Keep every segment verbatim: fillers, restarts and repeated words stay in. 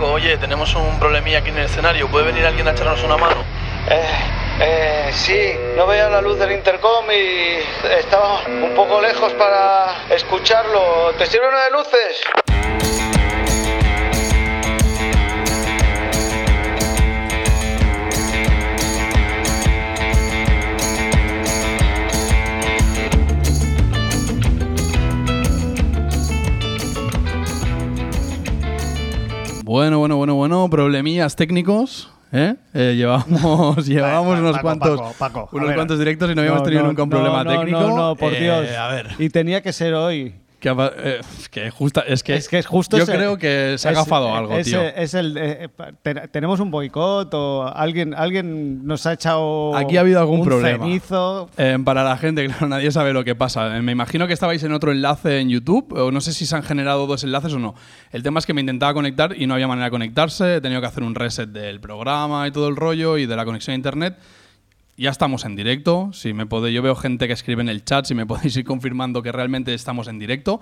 Paco, oye, tenemos un problemilla aquí en el escenario. ¿Puede venir alguien a echarnos una mano? Eh, eh, sí, no veía la luz del intercom y estaba un poco lejos para escucharlo. ¿Te sirve una de luces? Bueno, bueno, bueno, bueno, problemillas técnicos, ¿eh? eh llevamos llevamos vale, unos Paco, cuantos Paco, Paco, unos ver, cuantos directos y no habíamos no, tenido no, nunca un no, problema no, técnico. No, no, no, por eh, Dios. A ver. Y tenía que ser hoy. Que, eh, que justa, es que es que es justo. Yo ese, creo que se ha gafado algo, ese, tío. Es el eh, te, tenemos un boicot o alguien alguien nos ha echado. Aquí ha habido algún un problema. Cenizo. Eh, para la gente, claro, nadie sabe lo que pasa. Eh, me imagino que estabais en otro enlace en YouTube o no sé si se han generado dos enlaces o no. El tema es que me intentaba conectar y no había manera de conectarse. He tenido que hacer un reset del programa y todo el rollo y de la conexión a internet. Ya estamos en directo, si me podéis, yo veo gente que escribe en el chat, si me podéis ir confirmando que realmente estamos en directo.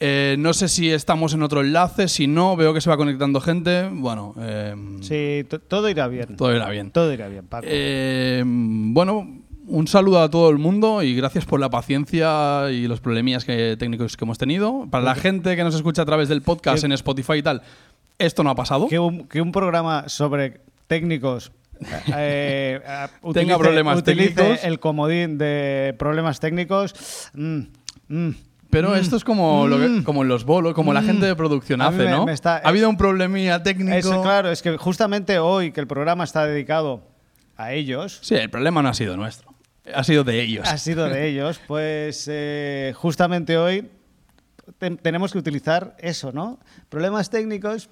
Eh, no sé si estamos en otro enlace, si no, veo que se va conectando gente, bueno... Eh, sí, t- todo irá bien. Todo irá bien. Todo irá bien, Paco. Eh, bueno, un saludo a todo el mundo y gracias por la paciencia y los problemillas que, técnicos que hemos tenido. Para la gente que nos escucha a través del podcast que, en Spotify y tal, esto no ha pasado. Que un, que un programa sobre técnicos... Eh, utilice, tenga problemas utilice técnicos el comodín de problemas técnicos mm, mm, pero mm, esto es como, mm, lo que, como los bolos como mm, la gente de producción hace, me, ¿no? Me está, ha es, habido un problemilla técnico es, claro, es que justamente hoy que el programa está dedicado a ellos sí, el problema no ha sido nuestro, ha sido de ellos ha sido de ellos, pues eh, justamente hoy te, tenemos que utilizar eso, ¿no? Problemas técnicos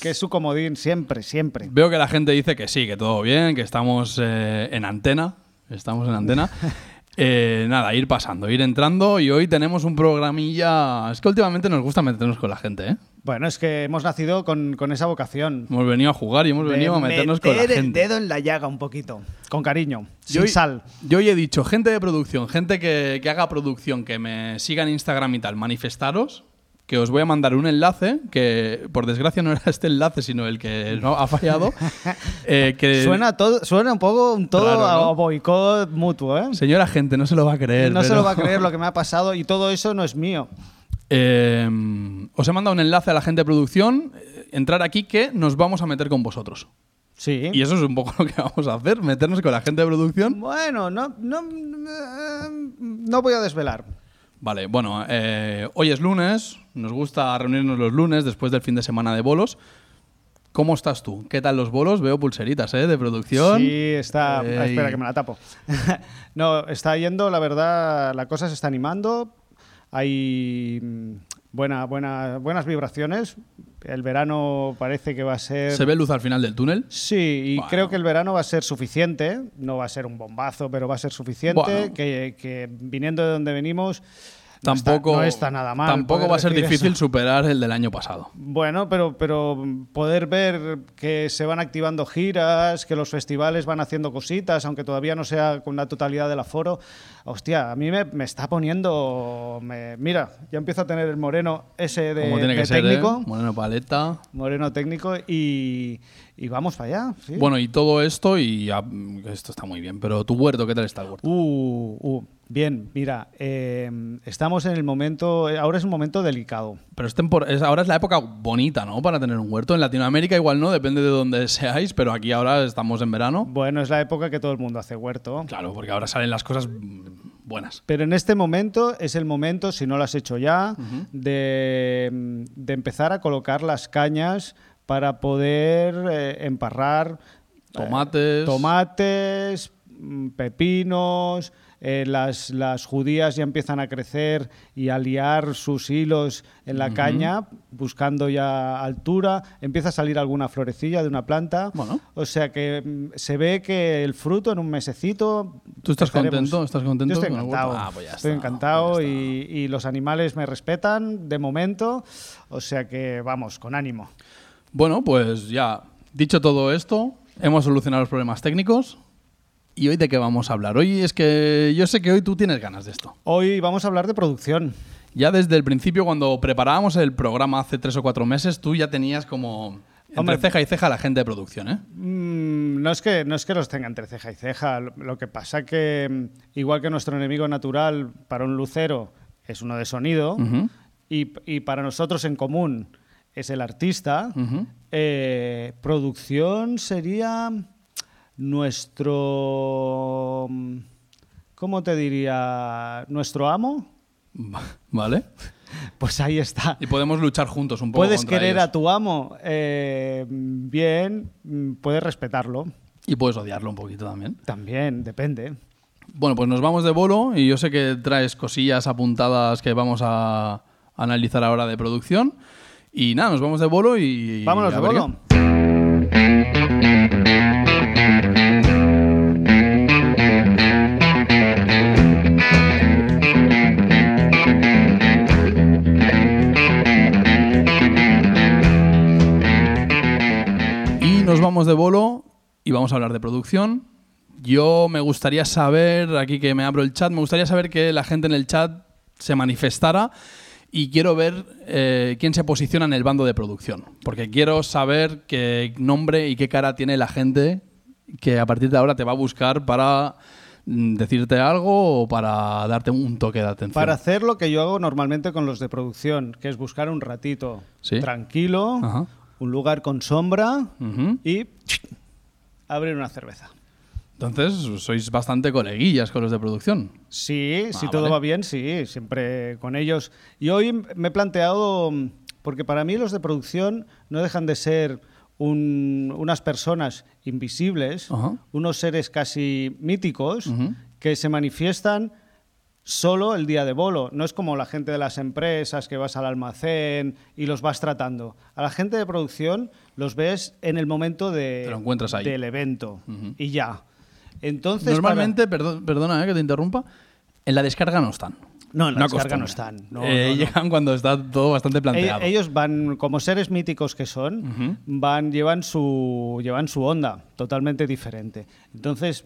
que es su comodín siempre, siempre. Veo que la gente dice que sí, que todo bien, que estamos eh, en antena. Estamos en antena. eh, nada, ir pasando, ir entrando. Y hoy tenemos un programilla... Es que últimamente nos gusta meternos con la gente, ¿eh? Bueno, es que hemos nacido con, con esa vocación. Hemos venido a jugar y hemos venido a meternos meter con la gente. Meter el dedo en la llaga un poquito. Con cariño, yo sin hoy, sal. Yo hoy he dicho, gente de producción, gente que, que haga producción, que me siga en Instagram y tal, manifestaros... que os voy a mandar un enlace, que por desgracia no era este enlace, sino el que no ha fallado. eh, que suena, todo, suena un poco un todo raro, ¿no? A boicot mutuo, ¿eh? Señora gente, no se lo va a creer. No pero... se lo va a creer lo que me ha pasado y todo eso no es mío. Eh, os he mandado un enlace a la gente de producción, entrar aquí que nos vamos a meter con vosotros. Sí. Y eso es un poco lo que vamos a hacer, meternos con la gente de producción. Bueno, no, no, no voy a desvelar. Vale, bueno, eh, hoy es lunes, nos gusta reunirnos los lunes después del fin de semana de bolos. ¿Cómo estás tú? ¿Qué tal los bolos? Veo pulseritas, ¿eh? De producción. Sí, está... Eh, ah, espera, y... que me la tapo. No, está yendo, la verdad, la cosa se está animando. Hay buena, buena, buenas vibraciones. El verano parece que va a ser... ¿Se ve luz al final del túnel? Sí, y bueno. Creo que el verano va a ser suficiente. No va a ser un bombazo, pero va a ser suficiente. Bueno. Que, que viniendo de donde venimos... No tampoco está, no está nada mal. Tampoco va a ser difícil eso. Superar el del año pasado. Bueno, pero, pero poder ver que se van activando giras, que los festivales van haciendo cositas, aunque todavía no sea con la totalidad del aforo. Hostia, a mí me, me está poniendo... Me, mira, ya empiezo a tener el moreno ese de, tiene de que técnico. Ser, ¿eh? Moreno paleta. Moreno técnico y... Y vamos para allá. ¿Sí? Bueno, y todo esto, y ya, esto está muy bien, pero tu huerto, ¿qué tal está el huerto? Uh, uh, bien, mira, eh, estamos en el momento, ahora es un momento delicado. Pero es tempor- es, ahora es la época bonita, ¿no? Para tener un huerto. En Latinoamérica igual no, depende de dónde seáis, pero aquí ahora estamos en verano. Bueno, es la época que todo el mundo hace huerto. Claro, porque ahora salen las cosas buenas. Pero en este momento es el momento, si no lo has hecho ya, uh-huh. de, de empezar a colocar las cañas para poder eh, emparrar tomates, eh, tomates pepinos, eh, las, las judías ya empiezan a crecer y a liar sus hilos en la uh-huh. caña, buscando ya altura, empieza a salir alguna florecilla de una planta, bueno. O sea que se ve que el fruto en un mesecito... ¿Tú estás contento? ¿Estás contento? Yo estoy encantado, ah, pues ya está, estoy encantado pues ya está. y, y los animales me respetan de momento, o sea que vamos, con ánimo. Bueno, pues ya dicho todo esto, hemos solucionado los problemas técnicos y hoy de qué vamos a hablar. Hoy es que yo sé que hoy tú tienes ganas de esto. Hoy vamos a hablar de producción. Ya desde el principio, cuando preparábamos el programa hace tres o cuatro meses, tú ya tenías como... Entre... Hombre, ceja y ceja la gente de producción, ¿eh? Mm, no, es que, no es que los tenga entre ceja y ceja. Lo, lo que pasa que, igual que nuestro enemigo natural para un lucero es uno de sonido, uh-huh. y, y para nosotros en común es el artista, uh-huh. eh, producción sería nuestro... ¿Cómo te diría? ¿Nuestro amo? Vale. Pues ahí está. Y podemos luchar juntos un poco. Puedes querer ellos. A tu amo eh, bien, puedes respetarlo. Y puedes odiarlo un poquito también. También, depende. Bueno, pues nos vamos de bolo y yo sé que traes cosillas apuntadas que vamos a analizar ahora de producción. Y nada, nos vamos de bolo y... Vámonos de bolo. Nos vamos de bolo y vamos a hablar de producción. Yo me gustaría saber, aquí que me abro el chat, me gustaría saber que la gente en el chat se manifestara y quiero ver eh, quién se posiciona en el bando de producción. Porque quiero saber qué nombre y qué cara tiene la gente que a partir de ahora te va a buscar para decirte algo o para darte un toque de atención. Para hacer lo que yo hago normalmente con los de producción, que es buscar un ratito, ¿sí?, tranquilo. Ajá. Un lugar con sombra, uh-huh. y abrir una cerveza. Entonces, sois bastante coleguillas con los de producción. Sí, ah, si vale. Todo va bien, sí, siempre con ellos. Y hoy me he planteado, porque para mí los de producción no dejan de ser un, unas personas invisibles, uh-huh. unos seres casi míticos, uh-huh. que se manifiestan solo el día de bolo. No es como la gente de las empresas que vas al almacén y los vas tratando. A la gente de producción los ves en el momento de, te lo encuentras ahí. Del evento, uh-huh. y ya. Entonces, normalmente, para... perdón, perdona eh, que te interrumpa, en la descarga no están. No, en la no descarga no están. No, eh, no, no. Llegan cuando está todo bastante planteado. Ellos van, como seres míticos que son, uh-huh. van, llevan su, llevan su onda totalmente diferente. Entonces,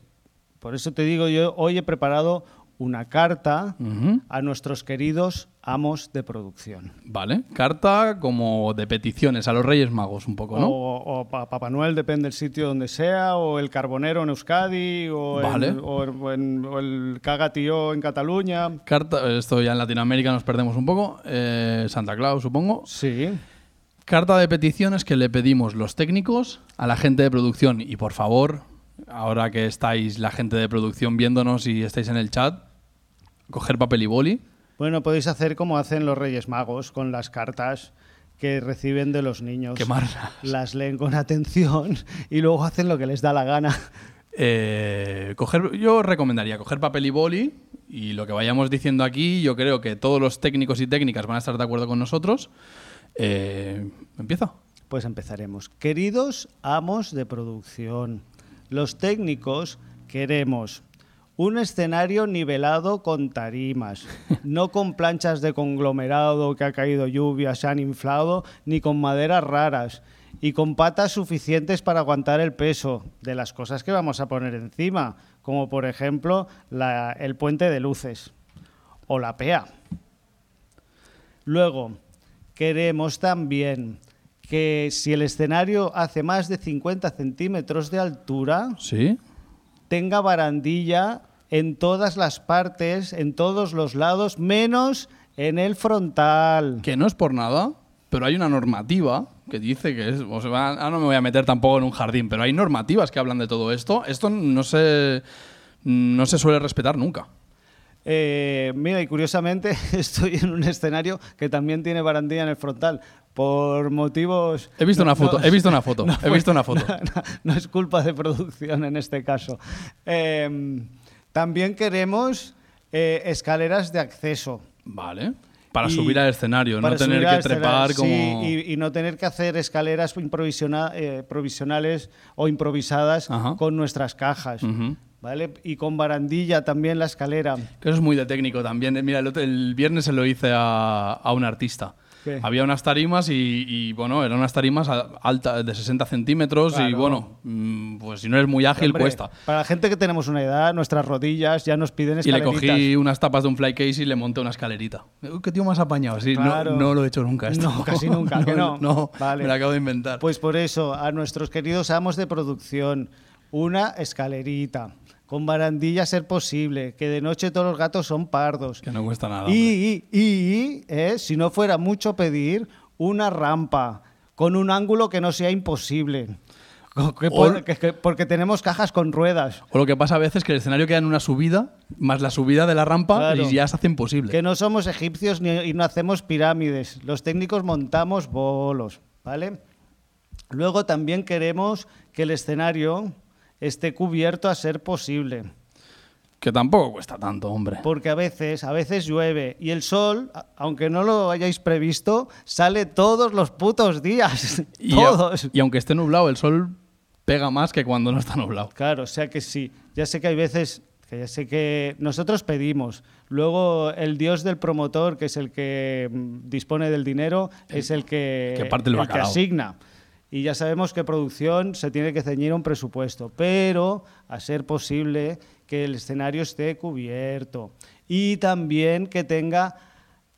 por eso te digo, yo hoy he preparado una carta, uh-huh. a nuestros queridos amos de producción. Vale, carta como de peticiones a los Reyes Magos un poco, ¿no? O, o a Papá Noel, depende del sitio donde sea, o el Carbonero en Euskadi, o, vale. el, o, el, o, el, o el Cagatío en Cataluña. Carta, esto ya en Latinoamérica nos perdemos un poco, eh, Santa Claus supongo. Sí. Carta de peticiones que le pedimos los técnicos a la gente de producción y por favor... Ahora que estáis la gente de producción viéndonos y estáis en el chat, coger papel y boli. Bueno, podéis hacer como hacen los Reyes Magos con las cartas que reciben de los niños. Quemarlas. Las leen con atención y luego hacen lo que les da la gana. Eh, coger, yo recomendaría coger papel y boli y lo que vayamos diciendo aquí, yo creo que todos los técnicos y técnicas van a estar de acuerdo con nosotros. Eh, ¿Empieza? Pues empezaremos. Queridos amos de producción... Los técnicos queremos un escenario nivelado con tarimas, no con planchas de conglomerado que ha caído lluvia, se han inflado, ni con maderas raras, y con patas suficientes para aguantar el peso de las cosas que vamos a poner encima, como por ejemplo la, el puente de luces o la pea. Luego, queremos también... que si el escenario hace más de cincuenta centímetros de altura, ¿sí?, tenga barandilla en todas las partes, en todos los lados, menos en el frontal. Que no es por nada, pero hay una normativa que dice que es... O sea, ah, no me voy a meter tampoco en un jardín, pero hay normativas que hablan de todo esto. Esto no se, no se suele respetar nunca. Eh, mira, y curiosamente estoy en un escenario que también tiene barandilla en el frontal. Por motivos... He visto no, una foto, no, he visto una foto, no, he visto una foto. No, no, no es culpa de producción en este caso. Eh, también queremos eh, escaleras de acceso. Vale, para y, subir al escenario, no tener que trepar como... Sí, y, y no tener que hacer escaleras eh, provisionales o improvisadas, ajá. con nuestras cajas. Uh-huh. ¿Vale? Y con barandilla también la escalera. Que eso es muy de técnico también. Mira, el, otro, el viernes se lo hice a, a un artista. ¿Qué? Había unas tarimas y, y, bueno, eran unas tarimas altas de sesenta centímetros, claro. Y, bueno, pues si no eres muy ágil, hombre, cuesta. Para la gente que tenemos una edad, nuestras rodillas ya nos piden escaleritas. Y le cogí unas tapas de un fly case y le monté una escalerita. Uy, qué tío más apañado. Sí, claro. no, no lo he hecho nunca esto. No, casi nunca, no, que no. No, vale. Me lo acabo de inventar. Pues por eso, a nuestros queridos amos de producción, una escalerita. Con barandilla ser posible, que de noche todos los gatos son pardos. Que no cuesta nada. Y, y, y eh, si no fuera mucho pedir, una rampa con un ángulo que no sea imposible. Que por, o, que, que, porque tenemos cajas con ruedas. O lo que pasa a veces es que el escenario queda en una subida, más la subida de la rampa, claro, y ya se hace imposible. Que no somos egipcios ni, y no hacemos pirámides. Los técnicos montamos bolos, ¿vale? Luego también queremos que el escenario esté cubierto a ser posible. Que tampoco cuesta tanto, hombre. Porque a veces, a veces llueve y el sol, aunque no lo hayáis previsto, sale todos los putos días. Y todos. A, y aunque esté nublado, el sol pega más que cuando no está nublado. Claro, o sea que sí. Ya sé que hay veces, que ya sé que nosotros pedimos. Luego el dios del promotor, que es el que dispone del dinero, el, es el que, que parte el, el que asigna. Y ya sabemos que producción se tiene que ceñir a un presupuesto, pero a ser posible que el escenario esté cubierto y también que tenga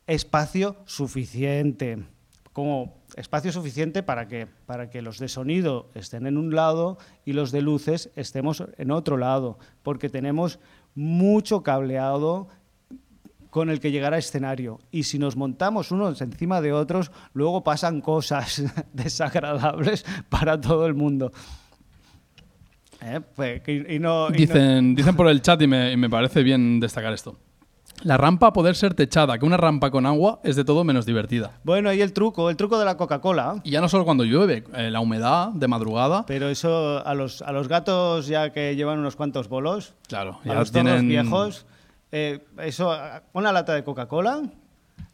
espacio suficiente, como espacio suficiente para que, para que los de sonido estén en un lado y los de luces estemos en otro lado, porque tenemos mucho cableado con el que llegará a escenario. Y si nos montamos unos encima de otros, luego pasan cosas desagradables para todo el mundo. Eh, pues, y, y no, y dicen, no. Dicen por el chat, y me, y me parece bien destacar esto. La rampa a poder ser techada, que una rampa con agua es de todo menos divertida. Bueno, y el truco, el truco de la Coca-Cola. Y ya no solo cuando llueve, eh, la humedad de madrugada. Pero eso a los, a los gatos ya que llevan unos cuantos bolos, claro, ya a los tienen... todos viejos... Eh, eso, una lata de Coca-Cola,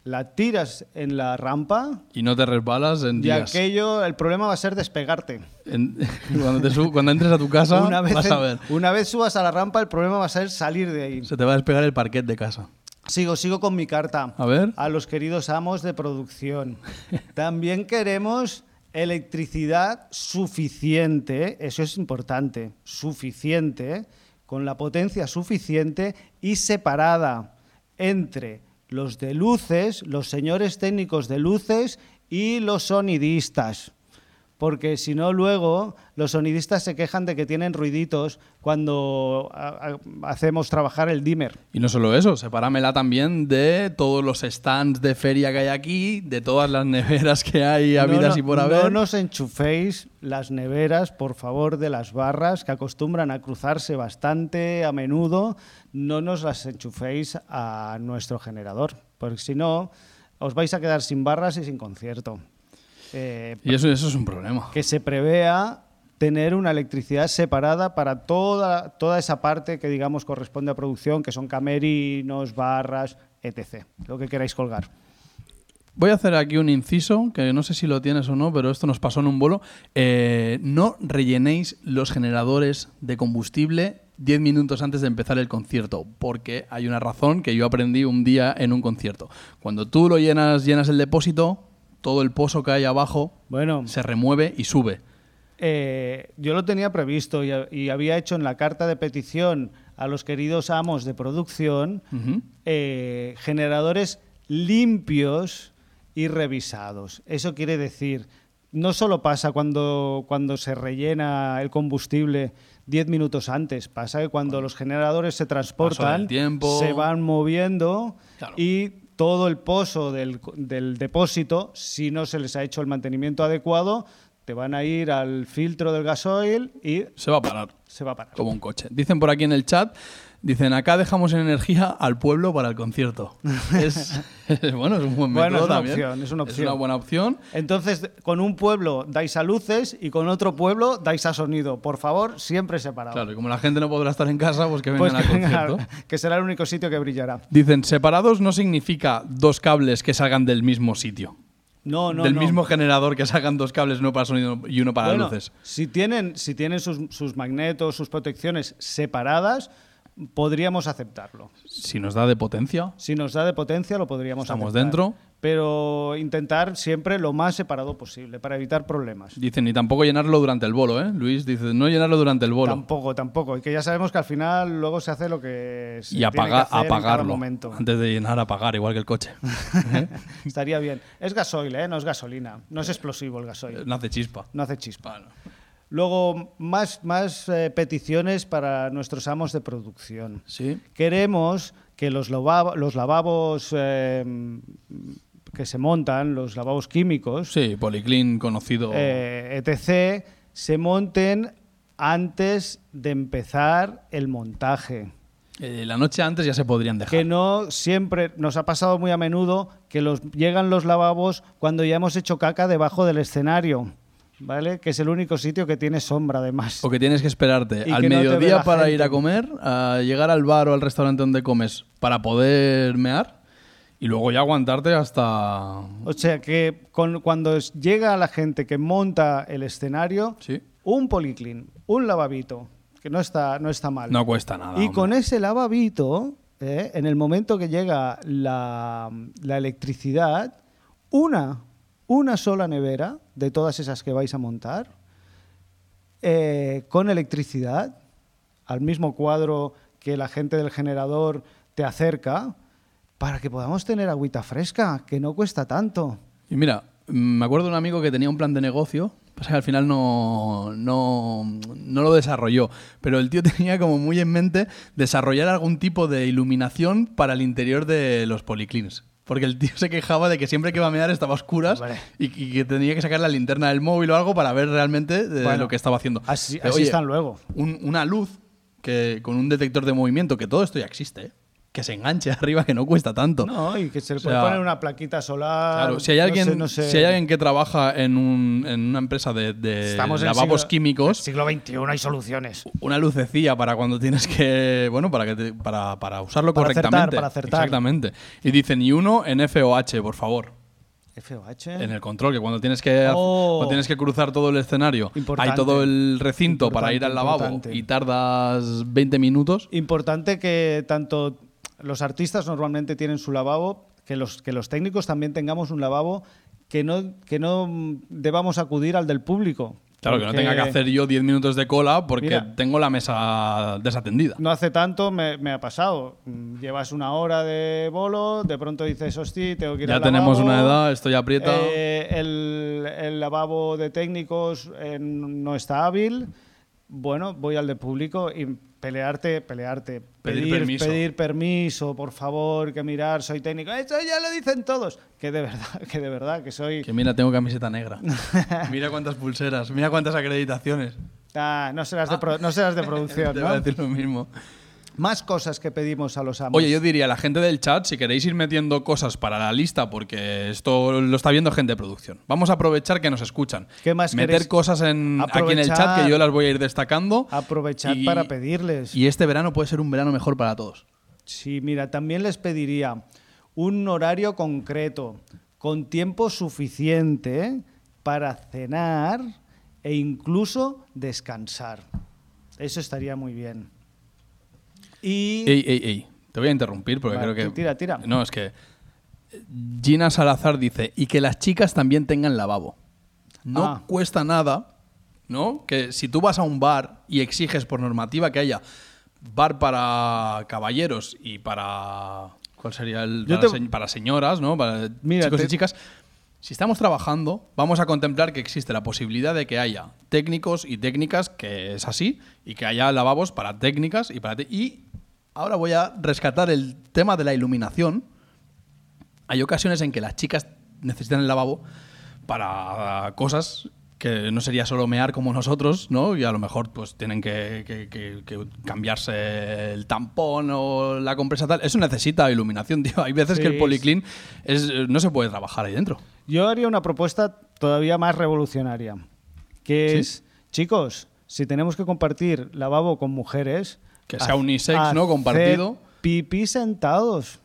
la tiras en la rampa y no te resbalas en días. Y aquello, el problema va a ser despegarte. En, cuando, te sub, cuando entres a tu casa, una vez vas a ver. Una vez subas a la rampa, el problema va a ser salir de ahí. Se te va a despegar el parquet de casa. Sigo, sigo con mi carta. A ver. A los queridos amos de producción. También queremos electricidad suficiente, eso es importante, suficiente, con la potencia suficiente y separada entre los de luces, los señores técnicos de luces y los sonidistas. Porque si no, luego los sonidistas se quejan de que tienen ruiditos cuando a, a, hacemos trabajar el dimmer. Y no solo eso, sepáramela también de todos los stands de feria que hay aquí, de todas las neveras que hay habidas no, no, y por haber. No nos enchuféis las neveras, por favor, de las barras, que acostumbran a cruzarse bastante a menudo. No nos las enchuféis a nuestro generador, porque si no, os vais a quedar sin barras y sin concierto. Eh, y eso, eso es un problema. Que se prevea tener una electricidad separada para toda, toda esa parte que, digamos, corresponde a producción, que son camerinos, barras, etcétera. Lo que queráis colgar. Voy a hacer aquí un inciso, que no sé si lo tienes o no, pero esto nos pasó en un bolo. Eh, no rellenéis los generadores de combustible diez minutos antes de empezar el concierto, porque hay una razón que yo aprendí un día en un concierto. Cuando tú lo llenas, llenas el depósito... todo el pozo que hay abajo, bueno, se remueve y sube. Eh, yo lo tenía previsto y, y había hecho en la carta de petición a los queridos amos de producción, uh-huh, eh, generadores limpios y revisados. Eso quiere decir, no solo pasa cuando, cuando se rellena el combustible diez minutos antes, pasa que cuando, bueno, los generadores se transportan, se van moviendo, claro, y... todo el pozo del, del depósito, si no se les ha hecho el mantenimiento adecuado, te van a ir al filtro del gasoil y... Se va a parar. Se va a parar. Como un coche. Dicen por aquí en el chat, dicen, acá dejamos en energía al pueblo para el concierto. Es, es, bueno, es un buen método, bueno, es una también. Opción, es una opción. Es una buena opción. Entonces, con un pueblo dais a luces y con otro pueblo dais a sonido. Por favor, siempre separado. Claro, y como la gente no podrá estar en casa, pues que vengan, pues que al concierto. Vengan, que será el único sitio que brillará. Dicen, separados no significa dos cables que salgan del mismo sitio. No, no, del no. mismo generador que sacan dos cables, uno para sonido y uno para, bueno, luces. Si tienen, si tienen sus, sus magnetos, sus protecciones separadas, podríamos aceptarlo. Si nos da de potencia. Si nos da de potencia, lo podríamos Estamos aceptar. Estamos dentro. pero intentar siempre lo más separado posible para evitar problemas. Dicen, y tampoco llenarlo durante el bolo, ¿eh? Luis dice, no llenarlo durante el bolo. Tampoco, tampoco. Y que ya sabemos que al final luego se hace lo que se y apaga, tiene que hacer apagarlo, en cada momento. Antes de llenar, apagar, igual que el coche. ¿Eh? Estaría bien. Es gasoil, ¿eh? No es gasolina. No es explosivo el gasoil. No hace chispa. No hace chispa. Bueno. Luego, más, más eh, peticiones para nuestros amos de producción. Sí. Queremos que los, lavabo, los lavabos eh, que se montan, los lavabos químicos... Sí, Policlean conocido... Eh, etcétera, se monten antes de empezar el montaje. Eh, la noche antes ya se podrían dejar. Que no siempre... Nos ha pasado muy a menudo que los, llegan los lavabos cuando ya hemos hecho caca debajo del escenario. ¿Vale? Que es el único sitio que tiene sombra, además. O que tienes que esperarte y al que mediodía no para gente. Ir a comer, a llegar al bar o al restaurante donde comes para poder mear y luego ya aguantarte hasta... O sea, que con, cuando llega la gente que monta el escenario, ¿sí? Un Policlean, un lavabito, que no está, no está mal. No cuesta nada. Y hombre, con ese lavabito, ¿eh? En el momento que llega la, la electricidad, una... una sola nevera de todas esas que vais a montar, eh, con electricidad, al mismo cuadro que la gente del generador te acerca, para que podamos tener agüita fresca, que no cuesta tanto. Y mira, me acuerdo de un amigo que tenía un plan de negocio, pasa que al final no, no, no lo desarrolló, pero el tío tenía como muy en mente desarrollar algún tipo de iluminación para el interior de los Policleans. Porque el tío se quejaba de que siempre que iba a mear estaba a oscuras, vale, y, y que tenía que sacar la linterna del móvil o algo para ver realmente de bueno, lo que estaba haciendo. Así, Pero, así oye, están luego. Un, una luz que, con un detector de movimiento, que todo esto ya existe, ¿eh? Que se enganche arriba, que no cuesta tanto. No, y que se le puede o sea, poner una plaquita solar. Claro, si hay alguien, no sé, no sé. Si hay alguien que trabaja en, un, en una empresa de, de lavabos siglo, químicos. Siglo veintiuno hay soluciones. Una lucecilla para cuando tienes que. Bueno, para que te, para, para usarlo para correctamente. Acertar, para acertar. Exactamente. Y dicen, y uno en F O H, por favor. F O H. En el control, que cuando tienes que, oh. cuando tienes que cruzar todo el escenario, importante, hay todo el recinto para ir al lavabo importante. Y tardas veinte minutos. Importante que tanto. Los artistas normalmente tienen su lavabo, que los, que los técnicos también tengamos un lavabo, que no, que no debamos acudir al del público. Claro, que no tenga que hacer yo diez minutos de cola porque mira, tengo la mesa desatendida. No hace tanto me, me ha pasado. Llevas una hora de bolo, de pronto dices, hosti, tengo que ir ya al lavabo. Ya tenemos una edad, estoy aprietado. Eh, el, el lavabo de técnicos eh, no está hábil. Bueno, voy al de público y... Pelearte, pelearte, pedir, pedir, permiso. pedir permiso, por favor, que mirar, soy técnico, eso ya lo dicen todos, que de verdad, que de verdad, que soy... Que mira, tengo camiseta negra, mira cuántas pulseras, mira cuántas acreditaciones. Ah, no serás, ah. De, pro, no serás de producción, te ¿no? Te voy a decir lo mismo. Más cosas que pedimos a los amos. Oye, yo diría, la gente del chat, si queréis ir metiendo cosas para la lista, porque esto lo está viendo gente de producción. Vamos a aprovechar que nos escuchan. ¿Qué más meter queréis? Cosas en, aquí en el chat, que yo las voy a ir destacando. Aprovechar y, para pedirles. Y este verano puede ser un verano mejor para todos. Sí, mira, también les pediría un horario concreto, con tiempo suficiente para cenar e incluso descansar. Eso estaría muy bien. Y... Ey, ey, ey. Te voy a interrumpir porque vale, creo que... Tira, tira. No, es que Gina Salazar dice, y que las chicas también tengan lavabo. No ah. cuesta nada, ¿no? Que si tú vas a un bar y exiges por normativa que haya bar para caballeros y para... ¿Cuál sería el...? Para, te... para señoras, ¿no? Para mira, chicos te... y chicas... Si estamos trabajando, vamos a contemplar que existe la posibilidad de que haya técnicos y técnicas, que es así, y que haya lavabos para técnicas y para... Te- y ahora voy a rescatar el tema de la iluminación. Hay ocasiones en que las chicas necesitan el lavabo para cosas que no sería solo mear como nosotros, ¿no? Y a lo mejor pues tienen que, que, que, que cambiarse el tampón o la compresa tal. Eso necesita iluminación, tío. Hay veces sí, que el Policlean es, no se puede trabajar ahí dentro. Yo haría una propuesta todavía más revolucionaria, que ¿sí? es, chicos, si tenemos que compartir lavabo con mujeres... Que sea unisex, ¿no? Compartido. Pipí sentados.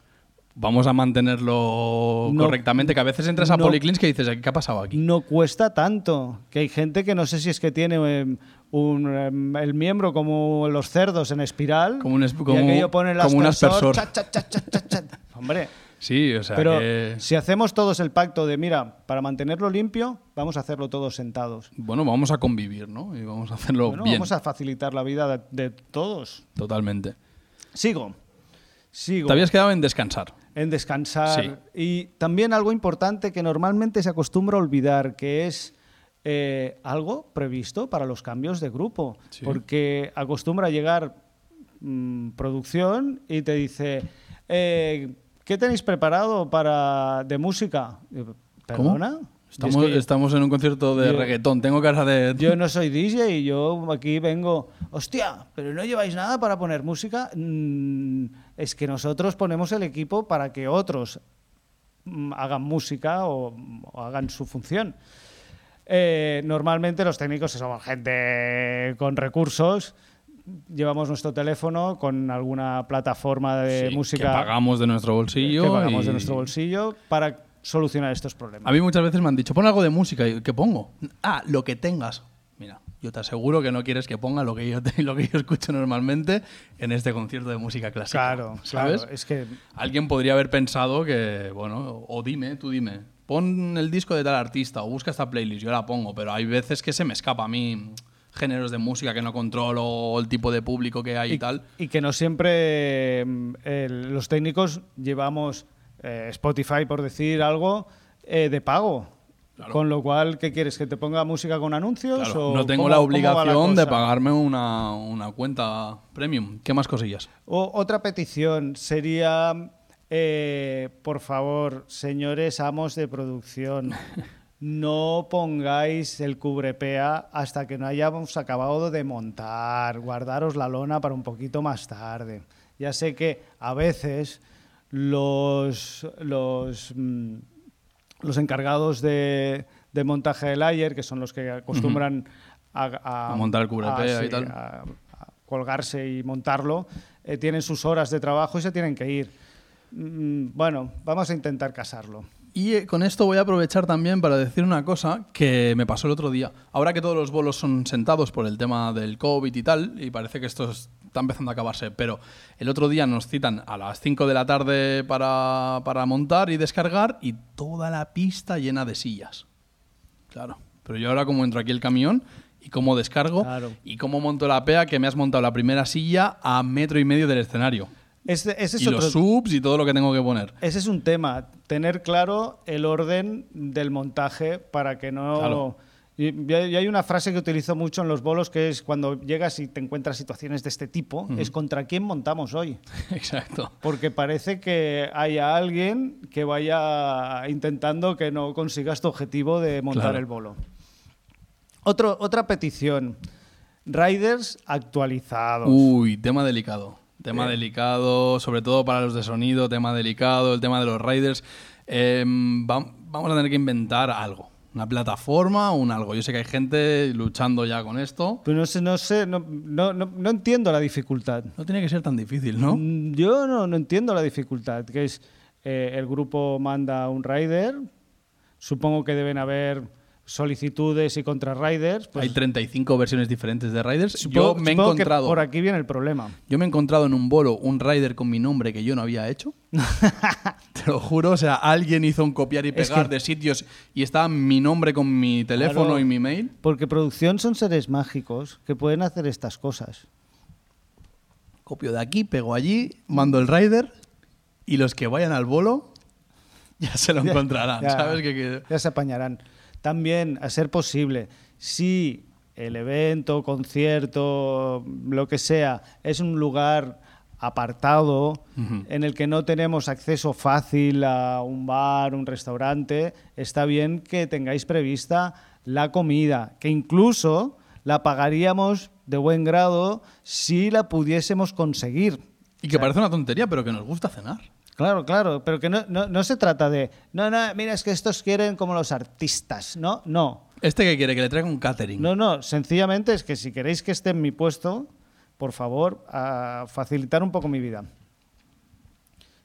Vamos a mantenerlo no, correctamente, que a veces entras a no, Policleans que dices, ¿qué ha pasado aquí? No cuesta tanto, que hay gente que no sé si es que tiene eh, un, eh, el miembro como los cerdos en espiral, como un, como, y aquello pone el aspersor, como un aspersor. Cha, cha, cha, cha, cha, cha. Hombre, Sí, o sea, pero que... si hacemos todos el pacto de, mira, para mantenerlo limpio, vamos a hacerlo todos sentados. Bueno, vamos a convivir, ¿no? Y vamos a hacerlo bueno, bien. Vamos a facilitar la vida de, de todos. Totalmente. Sigo. Sigo. Te habías quedado en descansar. En descansar. Sí. Y también algo importante que normalmente se acostumbra a olvidar, que es eh, algo previsto para los cambios de grupo. Sí. Porque acostumbra a llegar mmm, producción y te dice... Eh, ¿qué tenéis preparado para de música? ¿Perdona? ¿Cómo? Estamos, es que estamos en un concierto de yo, reggaetón, tengo cara de... Yo no soy D J y yo aquí vengo... ¡Hostia! ¿Pero no lleváis nada para poner música? Mm, es que nosotros ponemos el equipo para que otros hagan música o, o hagan su función. Eh, normalmente los técnicos somos gente con recursos... Llevamos nuestro teléfono con alguna plataforma de sí, música... que pagamos de nuestro bolsillo. Que pagamos y... de nuestro bolsillo para solucionar estos problemas. A mí muchas veces me han dicho, pon algo de música. ¿Y qué pongo? Ah, lo que tengas. Mira, yo te aseguro que no quieres que ponga lo que yo, te, lo que yo escucho normalmente en este concierto de música clásica. Claro, ¿sabes? Claro, es que... Alguien podría haber pensado que, bueno, o dime, tú dime, pon el disco de tal artista o busca esta playlist, yo la pongo, pero hay veces que se me escapa a mí... géneros de música que no controlo o el tipo de público que hay y, y tal. Y que no siempre eh, los técnicos llevamos eh, Spotify, por decir algo, eh, de pago. Claro. Con lo cual, ¿qué quieres? ¿Que te ponga música con anuncios? Claro. O no tengo la obligación la de pagarme una, una cuenta premium. ¿Qué más cosillas? O, otra petición sería, eh, por favor, señores amos de producción... No pongáis el cubrepea hasta que no hayamos acabado de montar. Guardaros la lona para un poquito más tarde. Ya sé que a veces los, los, los encargados de, de montaje de layer, que son los que acostumbran uh-huh. a, a, a montar el cubrepea a, y sí, tal, a, a colgarse y montarlo, eh, tienen sus horas de trabajo y se tienen que ir. Bueno, vamos a intentar casarlo. Y con esto voy a aprovechar también para decir una cosa que me pasó el otro día. Ahora que todos los bolos son sentados por el tema del COVID y tal, y parece que esto está empezando a acabarse, pero el otro día nos citan a las cinco de la tarde para, para montar y descargar y toda la pista llena de sillas. Claro, pero yo ahora como entro aquí el camión y como descargo claro. y como monto la pea, que me has montado la primera silla a metro y medio del escenario. Este, ese es y otro, los subs y todo lo que tengo que poner. Ese es un tema, tener claro el orden del montaje para que no... Claro. Y, y hay una frase que utilizo mucho en los bolos que es cuando llegas y te encuentras situaciones de este tipo, uh-huh. es contra quién montamos hoy. Exacto. Porque parece que haya alguien que vaya intentando que no consigas tu objetivo de montar claro. el bolo. Otro, otra petición, riders actualizados. Uy, tema delicado. Tema Bien. delicado, sobre todo para los de sonido, tema delicado, el tema de los riders. Eh, va, vamos a tener que inventar algo, una plataforma o un algo. Yo sé que hay gente luchando ya con esto. Pero no sé, no sé, no, no, no, no entiendo la dificultad. No tiene que ser tan difícil, ¿no? Yo no, no entiendo la dificultad, que es eh, el grupo manda un rider, supongo que deben haber... solicitudes y contra riders. Pues hay treinta y cinco versiones diferentes de riders. Supongo, yo me he encontrado. Por aquí viene el problema. Yo me he encontrado en un bolo un rider con mi nombre que yo no había hecho. Te lo juro, o sea, alguien hizo un copiar y pegar es que, de sitios y estaba mi nombre con mi teléfono claro, y mi mail. Porque producción son seres mágicos que pueden hacer estas cosas. Copio de aquí, pego allí, mando el rider y los que vayan al bolo ya se lo encontrarán. Ya, ya, ¿sabes? Que, que... ya se apañarán. También, a ser posible, si el evento, concierto, lo que sea, es un lugar apartado uh-huh. en el que no tenemos acceso fácil a un bar, un restaurante, está bien que tengáis prevista la comida, que incluso la pagaríamos de buen grado si la pudiésemos conseguir. Y que o sea, parece una tontería, pero que nos gusta cenar. Claro, claro, pero que no, no, no se trata de... No, no, mira, es que estos quieren como los artistas, ¿no? No. ¿Este qué quiere? ¿Que le traiga un catering? No, no, sencillamente es que si queréis que esté en mi puesto, por favor, a facilitar un poco mi vida.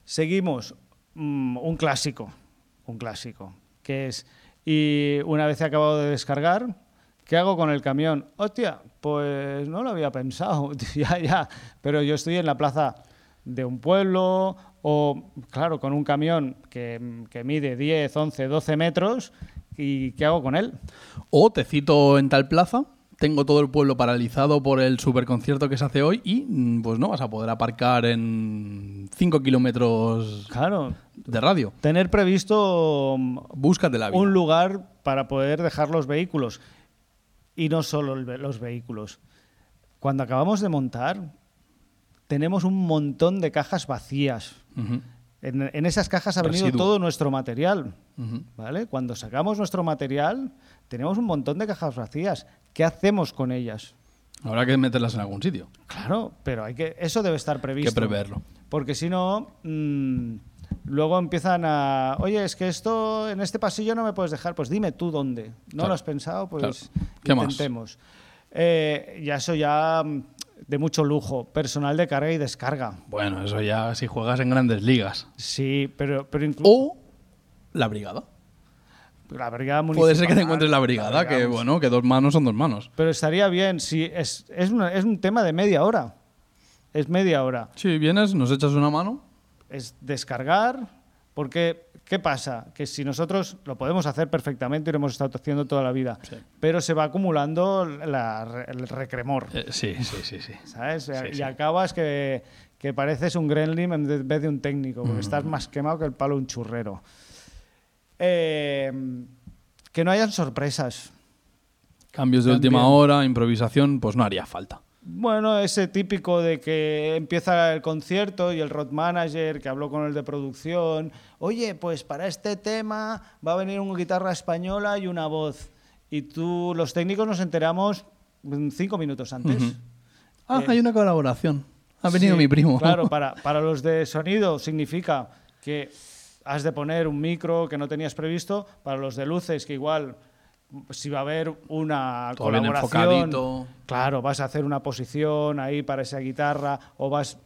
Seguimos. Mm, un clásico, un clásico, que es... Y una vez acabado de descargar, ¿qué hago con el camión? Hostia, pues no lo había pensado, ya, ya, pero yo estoy en la plaza... de un pueblo o, claro, con un camión que, que mide diez, once, doce metros, ¿y qué hago con él? O te cito en tal plaza, tengo todo el pueblo paralizado por el superconcierto que se hace hoy y pues no vas a poder aparcar en cinco kilómetros claro. de radio. Tener previsto Búscate la vida. Un lugar para poder dejar los vehículos y no solo los vehículos. Cuando acabamos de montar, tenemos un montón de cajas vacías. Uh-huh. En, en esas cajas ha venido Residuo. todo nuestro material. Uh-huh. ¿Vale? Cuando sacamos nuestro material, tenemos un montón de cajas vacías. ¿Qué hacemos con ellas? Habrá que meterlas en algún sitio. Claro, pero hay que, eso debe estar previsto. Hay que preverlo. Porque si no, mmm, luego empiezan a... Oye, es que esto en este pasillo no me puedes dejar. Pues dime tú dónde. ¿No claro. lo has pensado? Pues claro. intentemos. Eh, ya eso ya... de mucho lujo, personal de carga y descarga. Bueno, eso ya si juegas en grandes ligas. Sí, pero... pero inclu- o la brigada. La brigada municipal. Puede ser que te encuentres la brigada, la brigada que bueno, que dos manos son dos manos. Pero estaría bien, si es, es, una, es un tema de media hora. Es media hora. Si vienes, nos echas una mano. Es descargar, porque ¿qué pasa? Que si nosotros lo podemos hacer perfectamente y lo hemos estado haciendo toda la vida, sí. pero se va acumulando la, el recremor. Eh, sí, sí, sí, sí. ¿Sabes? Sí, y sí. acabas que, que pareces un gremlin en vez de un técnico, porque mm. estás más quemado que el palo de un churrero. Eh, que no hayan sorpresas. Cambios de También. última hora, improvisación, pues no haría falta. Bueno, ese típico de que empieza el concierto y el road manager que habló con el de producción, oye, pues para este tema va a venir una guitarra española y una voz. Y tú, los técnicos nos enteramos cinco minutos antes. Uh-huh. Ah, eh, hay una colaboración. Ha venido sí, mi primo. Claro, para, para los de sonido significa que has de poner un micro que no tenías previsto. Para los de luces, que igual... si va a haber una Todo colaboración, claro, vas a hacer una posición ahí para esa guitarra o vas,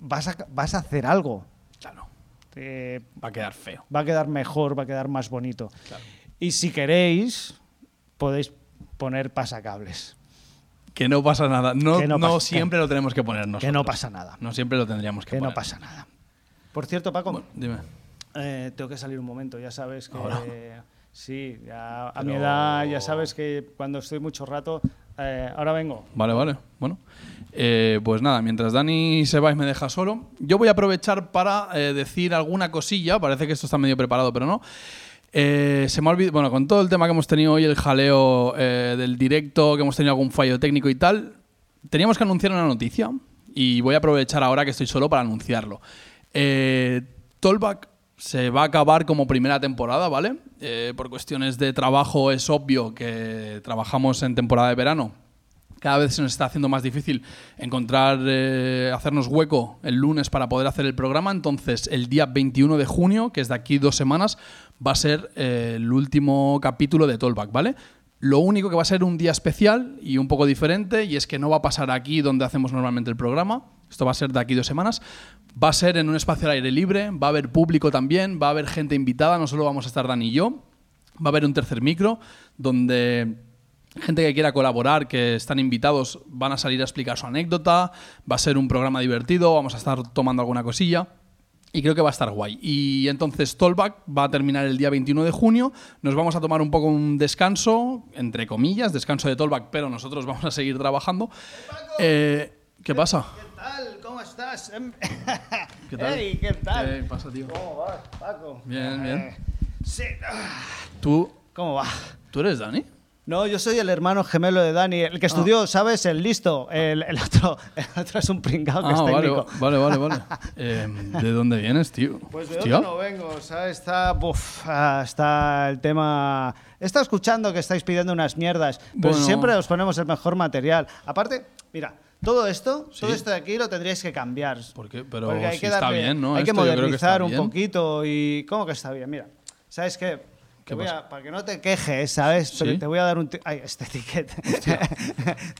vas, a, vas a hacer algo. Claro. Eh, va a quedar feo. Va a quedar mejor, va a quedar más bonito. Claro. Y si queréis, podéis poner pasacables. Que no pasa nada. No, no, no pasa, siempre que, lo tenemos que poner nosotros. Que no pasa nada. No siempre lo tendríamos que, que poner. Que no pasa nada. Por cierto, Paco, bueno, dime. Eh, tengo que salir un momento, ya sabes que... Ahora. Eh, Sí, ya, a Pero... mi edad ya sabes que cuando estoy mucho rato, eh, ahora vengo. Vale, vale, bueno. Eh, pues nada, mientras Dani se va y me deja solo, yo voy a aprovechar para eh, decir alguna cosilla, parece que esto está medio preparado, pero no. Eh, se me ha olvidado, bueno, con todo el tema que hemos tenido hoy, el jaleo eh, del directo, que hemos tenido algún fallo técnico y tal, teníamos que anunciar una noticia y voy a aprovechar ahora que estoy solo para anunciarlo. Eh, Tollback se va a acabar como primera temporada, ¿vale? Eh, por cuestiones de trabajo es obvio que trabajamos en temporada de verano. Cada vez se nos está haciendo más difícil encontrar, eh, hacernos hueco el lunes para poder hacer el programa. Entonces, el día veintiuno de junio, que es de aquí dos semanas, va a ser eh, el último capítulo de Tollback, ¿vale? Lo único que va a ser un día especial y un poco diferente, y es que no va a pasar aquí donde hacemos normalmente el programa. Esto va a ser de aquí dos semanas. Va a ser en un espacio al aire libre, va a haber público también, va a haber gente invitada, no solo vamos a estar Dan y yo. Va a haber un tercer micro donde gente que quiera colaborar, que están invitados, van a salir a explicar su anécdota. Va a ser un programa divertido, vamos a estar tomando alguna cosilla y creo que va a estar guay. Y entonces Tollback va a terminar el día veintiuno de junio. Nos vamos a tomar un poco un descanso, entre comillas, descanso de Tollback, pero nosotros vamos a seguir trabajando. Eh, ¿Qué pasa? ¿Qué tal? ¿Cómo estás? ¿Qué tal? Hey, ¿qué tal? ¿Qué pasa, tío? ¿Cómo vas, Paco? Bien, bien. Eh, sí. ¿Tú? ¿Cómo va? ¿Tú eres Dani? No, yo soy el hermano gemelo de Dani, el que estudió, ah. ¿sabes? El listo. El, el, otro, el otro es un pringao que ah, es técnico. Vale, vale, vale. vale. eh, ¿De dónde vienes, tío? Pues de dónde no vengo, ¿sabes? Está, buf, está el tema... Está escuchando que estáis pidiendo unas mierdas, pero bueno. Siempre os ponemos el mejor material. Aparte, mira... Todo esto, sí. todo esto de aquí lo tendríais que cambiar. ¿Por qué? Pero Porque hay si que darle, está bien, ¿no? Hay esto que modernizar que un bien. poquito y... ¿Cómo que está bien? Mira, ¿sabes qué? Te voy a, para que no te quejes, ¿sabes? ¿Sí? Te voy a dar un... Ay, este ticket.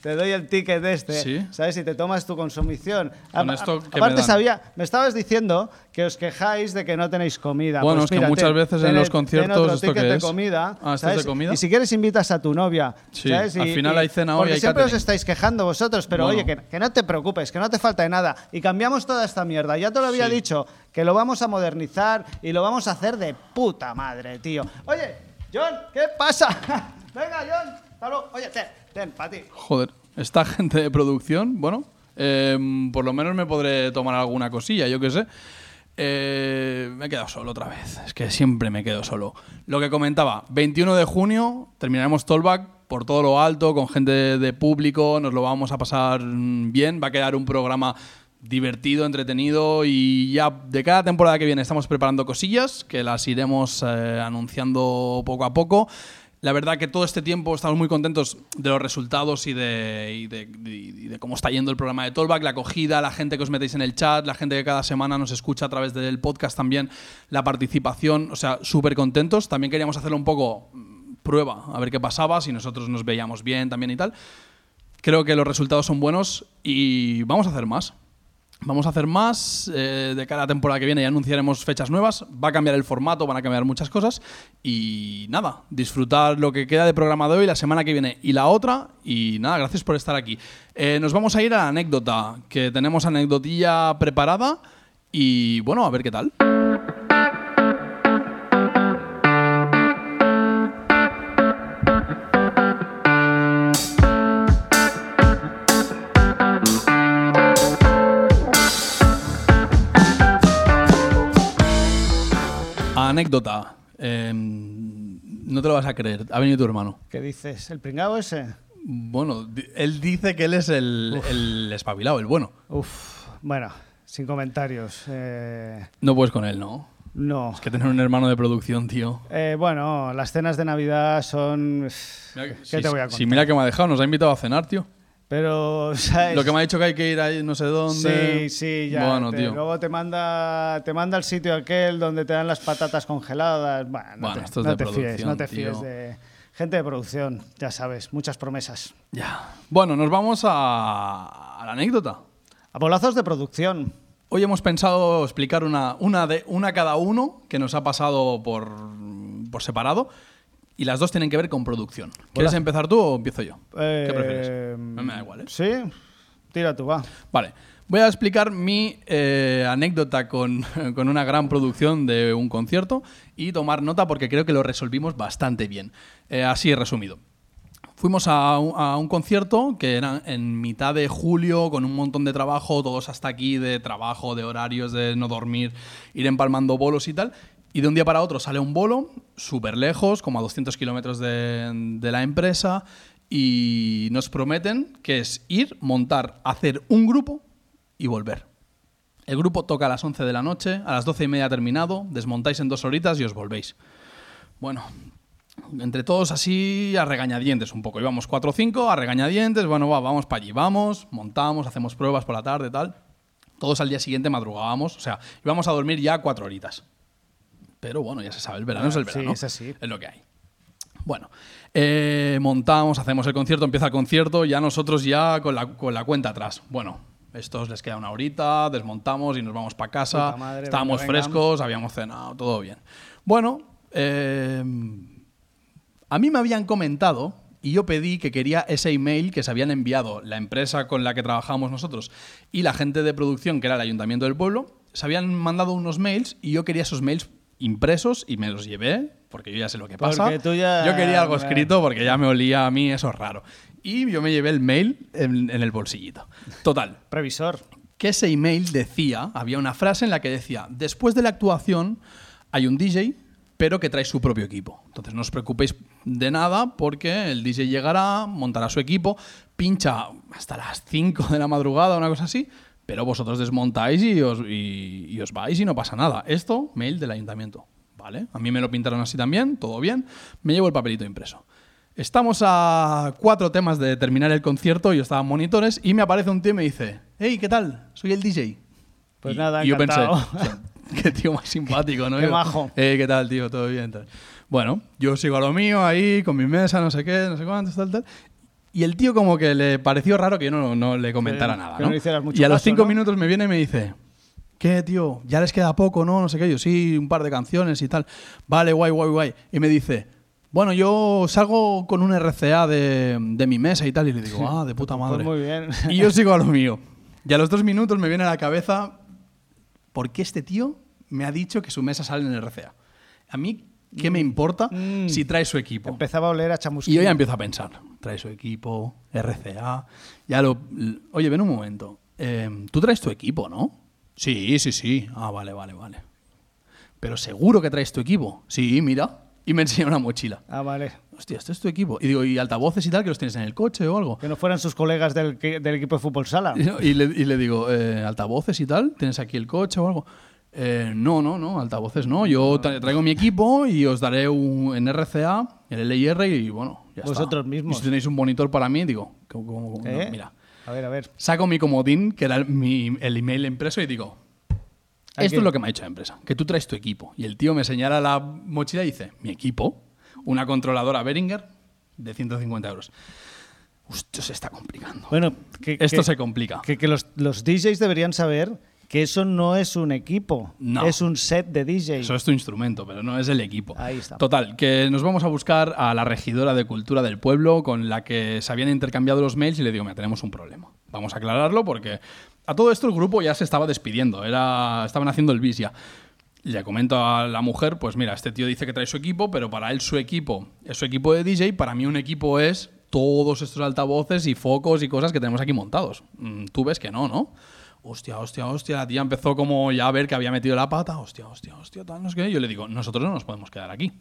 Te doy el ticket este, ¿sí? ¿Sabes? Y te tomas tu consumición. Con a, esto a, que aparte me sabía... Me estabas diciendo que os quejáis de que no tenéis comida. Bueno, pues es mira, que muchas te, veces ten, en los conciertos... Ten otro ¿esto ticket que es? De comida, ah, ¿esto es de comida? Y si quieres invitas a tu novia, sí, ¿sabes? Y, al final hay cena hoy, hay catering. Porque siempre os estáis quejando vosotros, pero bueno, oye, que, que no te preocupes, que no te falta de nada. Y cambiamos toda esta mierda. Ya te lo había sí. dicho, que lo vamos a modernizar y lo vamos a hacer de puta madre, tío. Oye, Oye, John, ¿qué pasa? Venga, John, hasta luego. Oye, ten, ten, para ti. Joder, esta gente de producción, bueno, eh, por lo menos me podré tomar alguna cosilla, yo qué sé. Eh, me he quedado solo otra vez, es que siempre me quedo solo. Lo que comentaba, veintiuno de junio terminaremos Tollback por todo lo alto, con gente de, de público, nos lo vamos a pasar bien, va a quedar un programa divertido, entretenido, y ya de cada temporada que viene estamos preparando cosillas que las iremos eh, anunciando poco a poco. La verdad que todo este tiempo estamos muy contentos de los resultados y de, y de, y de cómo está yendo el programa de Tollback, la acogida, la gente que os metéis en el chat, la gente que cada semana nos escucha a través del podcast también, la participación, o sea, súper contentos. También queríamos hacerlo un poco prueba, a ver qué pasaba, si nosotros nos veíamos bien también y tal. Creo que los resultados son buenos y vamos a hacer más. Vamos a hacer más, eh, de cada temporada que viene ya anunciaremos fechas nuevas, va a cambiar el formato, van a cambiar muchas cosas y nada, disfrutar lo que queda de programa de hoy, la semana que viene y la otra, y nada, gracias por estar aquí. Eh, nos vamos a ir a la anécdota, que tenemos anecdotilla preparada y bueno, a ver qué tal. Anécdota. Eh, no te lo vas a creer. Ha venido tu hermano. ¿Qué dices? ¿El pringao ese? Bueno, él dice que él es el, el espabilado, el bueno. Uf. Bueno, sin comentarios. Eh... No puedes con él, ¿no? No. Es que tener un hermano de producción, tío. Eh, bueno, las cenas de Navidad son... Mira que, ¿Qué si, te voy a contar? Si mira que me ha dejado. Nos ha invitado a cenar, tío. Pero, ¿sabes? Lo que me ha dicho que hay que ir ahí no sé dónde. Sí, sí, ya. Bueno, te, tío. Luego te manda, te manda al sitio aquel donde te dan las patatas congeladas. Bueno, no bueno, te, esto es no de te fíes, no te tío. fíes de gente de producción, ya sabes, muchas promesas. Ya. Bueno, nos vamos a, a la anécdota. A bolazos de producción. Hoy hemos pensado explicar una, una de una cada uno que nos ha pasado por, por separado. Y las dos tienen que ver con producción. ¿Quieres Hola. empezar tú o empiezo yo? Eh, ¿Qué prefieres? No me da igual, ¿eh? Sí, tira tú, va. Vale, voy a explicar mi eh, anécdota con, con una gran producción de un concierto y tomar nota porque creo que lo resolvimos bastante bien. Eh, así resumido. Fuimos a un, a un concierto que era en mitad de julio, con un montón de trabajo, todos hasta aquí de trabajo, de horarios, de no dormir, ir empalmando bolos y tal. Y de un día para otro sale un bolo, súper lejos, como a doscientos kilómetros de, de la empresa, y nos prometen que es ir, montar, hacer un grupo y volver. El grupo toca a las once de la noche, a las doce y media terminado, desmontáis en dos horitas y os volvéis. Bueno, entre todos así a regañadientes un poco. Íbamos cuatro o cinco, a regañadientes, bueno, va, vamos para allí, vamos, montamos, hacemos pruebas por la tarde, tal. Todos al día siguiente madrugábamos, o sea, íbamos a dormir ya cuatro horitas. Pero bueno, ya se sabe, el verano ah, es el verano. Sí, es así. Es lo que hay. Bueno, eh, montamos, hacemos el concierto, empieza el concierto, ya nosotros ya con la, con la cuenta atrás. Bueno, estos les queda una horita, desmontamos y nos vamos para casa. Madre, estábamos venga, frescos, venga. habíamos cenado, todo bien. Bueno, eh, a mí me habían comentado y yo pedí que quería ese email que se habían enviado la empresa con la que trabajábamos nosotros y la gente de producción, que era el ayuntamiento del pueblo, se habían mandado unos mails y yo quería esos mails impresos y me los llevé porque yo ya sé lo que pasa. Ya... Yo quería algo escrito porque ya me olía a mí, eso es raro. Y yo me llevé el mail en, en el bolsillito. Total. Previsor. Que ese email decía, había una frase en la que decía, después de la actuación hay un D J, pero que trae su propio equipo. Entonces no os preocupéis de nada porque el D J llegará, montará su equipo, pincha hasta las cinco de la madrugada, una cosa así. Pero vosotros desmontáis y os, y, y os vais y no pasa nada. Esto, mail del ayuntamiento. ¿Vale? A mí me lo pintaron así también, todo bien. Me llevo el papelito impreso. Estamos a cuatro temas de terminar el concierto, yo estaba en monitores y me aparece un tío y me dice, hey, ¿qué tal? Soy el D J. Pues y, nada, y yo pensé, qué tío más simpático, ¿no? Qué majo. Eh, ¿qué tal, tío? Todo bien. Tal. Bueno, yo sigo a lo mío ahí, con mi mesa, no sé qué, no sé cuánto, tal, tal. Y el tío como que le pareció raro que yo no, no le comentara pero, nada, pero ¿no? No mucho y a los cinco ¿no? minutos me viene y me dice... ¿Qué, tío? ¿Ya les queda poco, no? No sé qué. Yo, sí, un par de canciones y tal. Vale, guay, guay, guay. Y me dice, bueno, yo salgo con un R C A de, de mi mesa y tal. Y le digo, ah, de puta madre. Pues muy bien. Y yo sigo a lo mío. Y a los dos minutos me viene a la cabeza, ¿por qué este tío me ha dicho que su mesa sale en el R C A? A mí, ¿qué mm. me importa mm. si trae su equipo? Empezaba a oler a chamusquillo. Y yo ya empiezo a pensar, trae su equipo, R C A... Ya lo... Oye, ven un momento. Eh, tú traes tu equipo, ¿no? Sí, sí, sí. Ah, vale, vale, vale. Pero seguro que traes tu equipo. Sí, mira. Y me enseña una mochila. Ah, vale. Hostia, esto es tu equipo. Y digo, ¿y altavoces y tal que los tienes en el coche o algo? Que no fueran sus colegas del, del equipo de fútbol sala. Y, no, y, le, y le digo, eh, ¿altavoces y tal? ¿Tienes aquí el coche o algo? Eh, no, no, no, altavoces no. Yo traigo mi equipo y os daré un en R C A, el L I R y bueno, ya está. Vosotros mismos. Y si tenéis un monitor para mí, digo, ¿cómo, cómo, cómo? ¿Eh? No, mira. A ver, a ver. Saco mi comodín, que era el, mi, el email impreso, y digo, esto Aquí. es lo que me ha dicho la empresa, que tú traes tu equipo. Y el tío me señala la mochila y dice, mi equipo, una controladora Behringer de ciento cincuenta euros. Hostia, se está complicando. Bueno, que, esto que, se complica. Que, que los, los D Js deberían saber que eso no es un equipo, no. Es un set de D J. Eso es tu instrumento, pero no es el equipo. Ahí está. Total, que nos vamos a buscar a la regidora de cultura del pueblo con la que se habían intercambiado los mails y le digo, mira, tenemos un problema. Vamos a aclararlo porque a todo esto el grupo ya se estaba despidiendo, era, estaban haciendo el bis ya. Le comento a la mujer, pues mira, este tío dice que trae su equipo, pero para él su equipo es su equipo de D J, para mí un equipo es todos estos altavoces y focos y cosas que tenemos aquí montados. Tú ves que no, ¿no? Hostia, hostia, hostia, la tía empezó como ya a ver que había metido la pata, hostia, hostia, hostia, tal, no sé qué. Yo le digo, nosotros no nos podemos quedar aquí,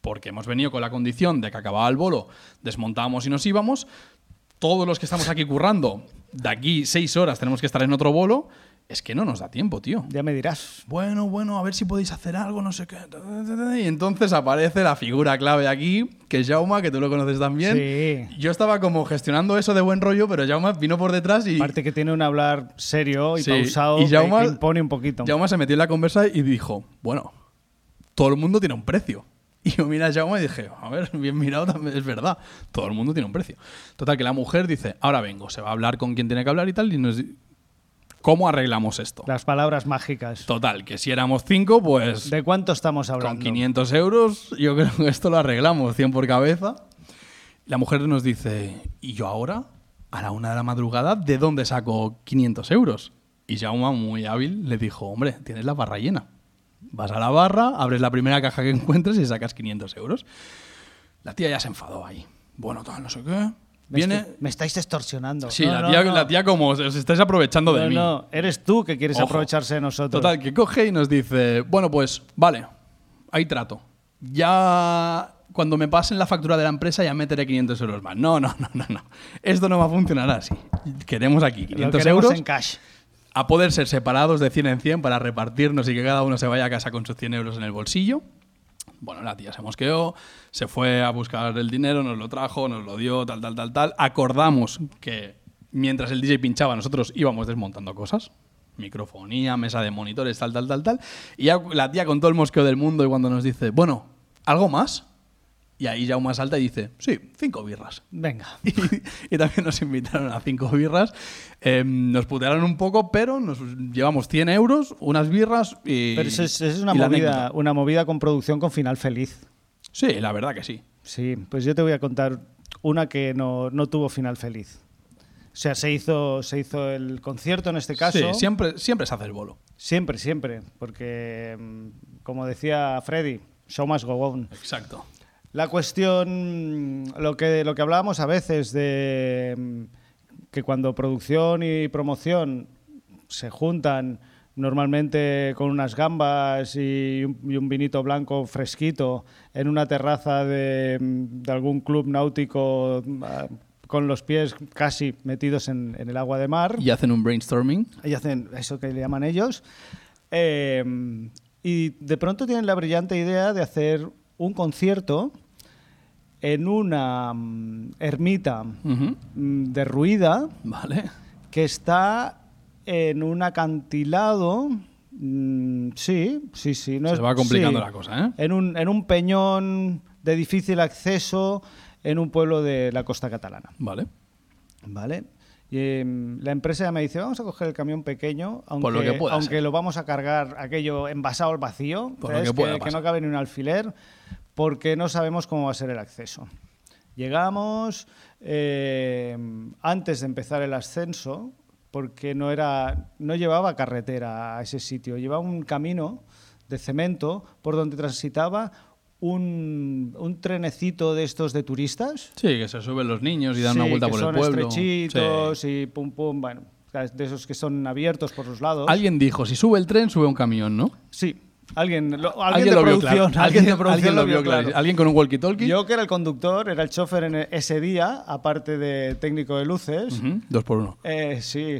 porque hemos venido con la condición de que acababa el bolo, desmontamos y nos íbamos. Todos los que estamos aquí currando, de aquí seis horas tenemos que estar en otro bolo. Es que no nos da tiempo, tío. Ya me dirás. Bueno, bueno, a ver si podéis hacer algo, no sé qué. Y entonces aparece la figura clave aquí, que es Jaume, que tú lo conoces también. Sí. Yo estaba como gestionando eso de buen rollo, pero Jaume vino por detrás y... Aparte que tiene un hablar serio y sí. pausado y Jaume, que impone un poquito. Jaume se metió en la conversa y dijo, bueno, todo el mundo tiene un precio. Y yo miré a Jaume y dije, a ver, bien mirado también, es verdad, todo el mundo tiene un precio. Total, que la mujer dice, ahora vengo, se va a hablar con quien tiene que hablar y tal, y nos dice, ¿cómo arreglamos esto? Las palabras mágicas. Total, que si éramos cinco, pues... ¿De cuánto estamos hablando? Con quinientos euros, yo creo que esto lo arreglamos, cien por cabeza. La mujer nos dice, ¿y yo ahora, a la una de la madrugada, de dónde saco quinientos euros? Y Jaume, muy hábil, le dijo, hombre, tienes la barra llena. Vas a la barra, abres la primera caja que encuentres y sacas quinientos euros. La tía ya se enfadó ahí. Bueno, tal, no sé qué. Me, Viene... estoy, me estáis extorsionando. Sí, no, la, no, tía, no. la tía como, os estáis aprovechando no, de mí. No, eres tú que quieres Ojo. aprovecharse de nosotros. Total, que coge y nos dice, bueno, pues, vale, ahí trato. Ya cuando me pasen la factura de la empresa ya meteré quinientos euros más. No, no, no, no, no. Esto no va a funcionar así. Queremos aquí quinientos euros. Lo queremos en cash. A poder ser separados de cien en cien para repartirnos y que cada uno se vaya a casa con sus cien euros en el bolsillo. Bueno, la tía se mosqueó, se fue a buscar el dinero, nos lo trajo, nos lo dio, tal, tal, tal, tal. Acordamos que mientras el D J pinchaba nosotros íbamos desmontando cosas. Microfonía, mesa de monitores, tal, tal, tal, tal. Y la tía con todo el mosqueo del mundo y cuando nos dice, bueno, ¿algo más? Y ahí Jaume salta y dice, sí, cinco birras. Venga. Y, y también nos invitaron a cinco birras. Eh, nos putearon un poco, pero nos llevamos cien euros, unas birras y... Pero eso es, eso es una, movida, una movida con producción con final feliz. Sí, la verdad que sí. Sí, pues yo te voy a contar una que no, no tuvo final feliz. O sea, se hizo, se hizo el concierto en este caso. Sí, siempre, siempre se hace el bolo. Siempre, siempre. Porque, como decía Freddy, show must go on. Exacto. La cuestión, lo que, lo que hablábamos a veces de que cuando producción y promoción se juntan normalmente con unas gambas y un, y un vinito blanco fresquito en una terraza de, de algún club náutico con los pies casi metidos en, en el agua de mar. Y hacen un brainstorming. Y hacen eso que le llaman ellos. Eh, y de pronto tienen la brillante idea de hacer un concierto en una um, ermita uh-huh. derruida, vale. que está en un acantilado Mm, sí, sí, sí. No Se es, va complicando sí, la cosa, ¿eh? En un, en un peñón de difícil acceso en un pueblo de la costa catalana. Vale. Vale. Y, eh, la empresa me dice, vamos a coger el camión pequeño, aunque, lo, que pueda, aunque lo vamos a cargar aquello envasado al vacío, que, que, que no cabe ni un alfiler, porque no sabemos cómo va a ser el acceso. Llegamos eh, antes de empezar el ascenso, porque no, era, no llevaba carretera a ese sitio, llevaba un camino de cemento por donde transitaba un, un trenecito de estos de turistas. Sí, que se suben los niños y dan sí, una vuelta por el pueblo. Sí, que son estrechitos sí. y pum pum, bueno, de esos que son abiertos por los lados. Alguien dijo, si sube el tren, sube un camión, ¿no? Sí. Alguien, lo, alguien, ¿Alguien, de lo vio claro. ¿Alguien, alguien de producción alguien lo vio claro. claro. Alguien con un walkie-talkie. Yo, que era el conductor, era el chofer en ese día, aparte de técnico de luces. Uh-huh. Dos por uno. Eh, sí,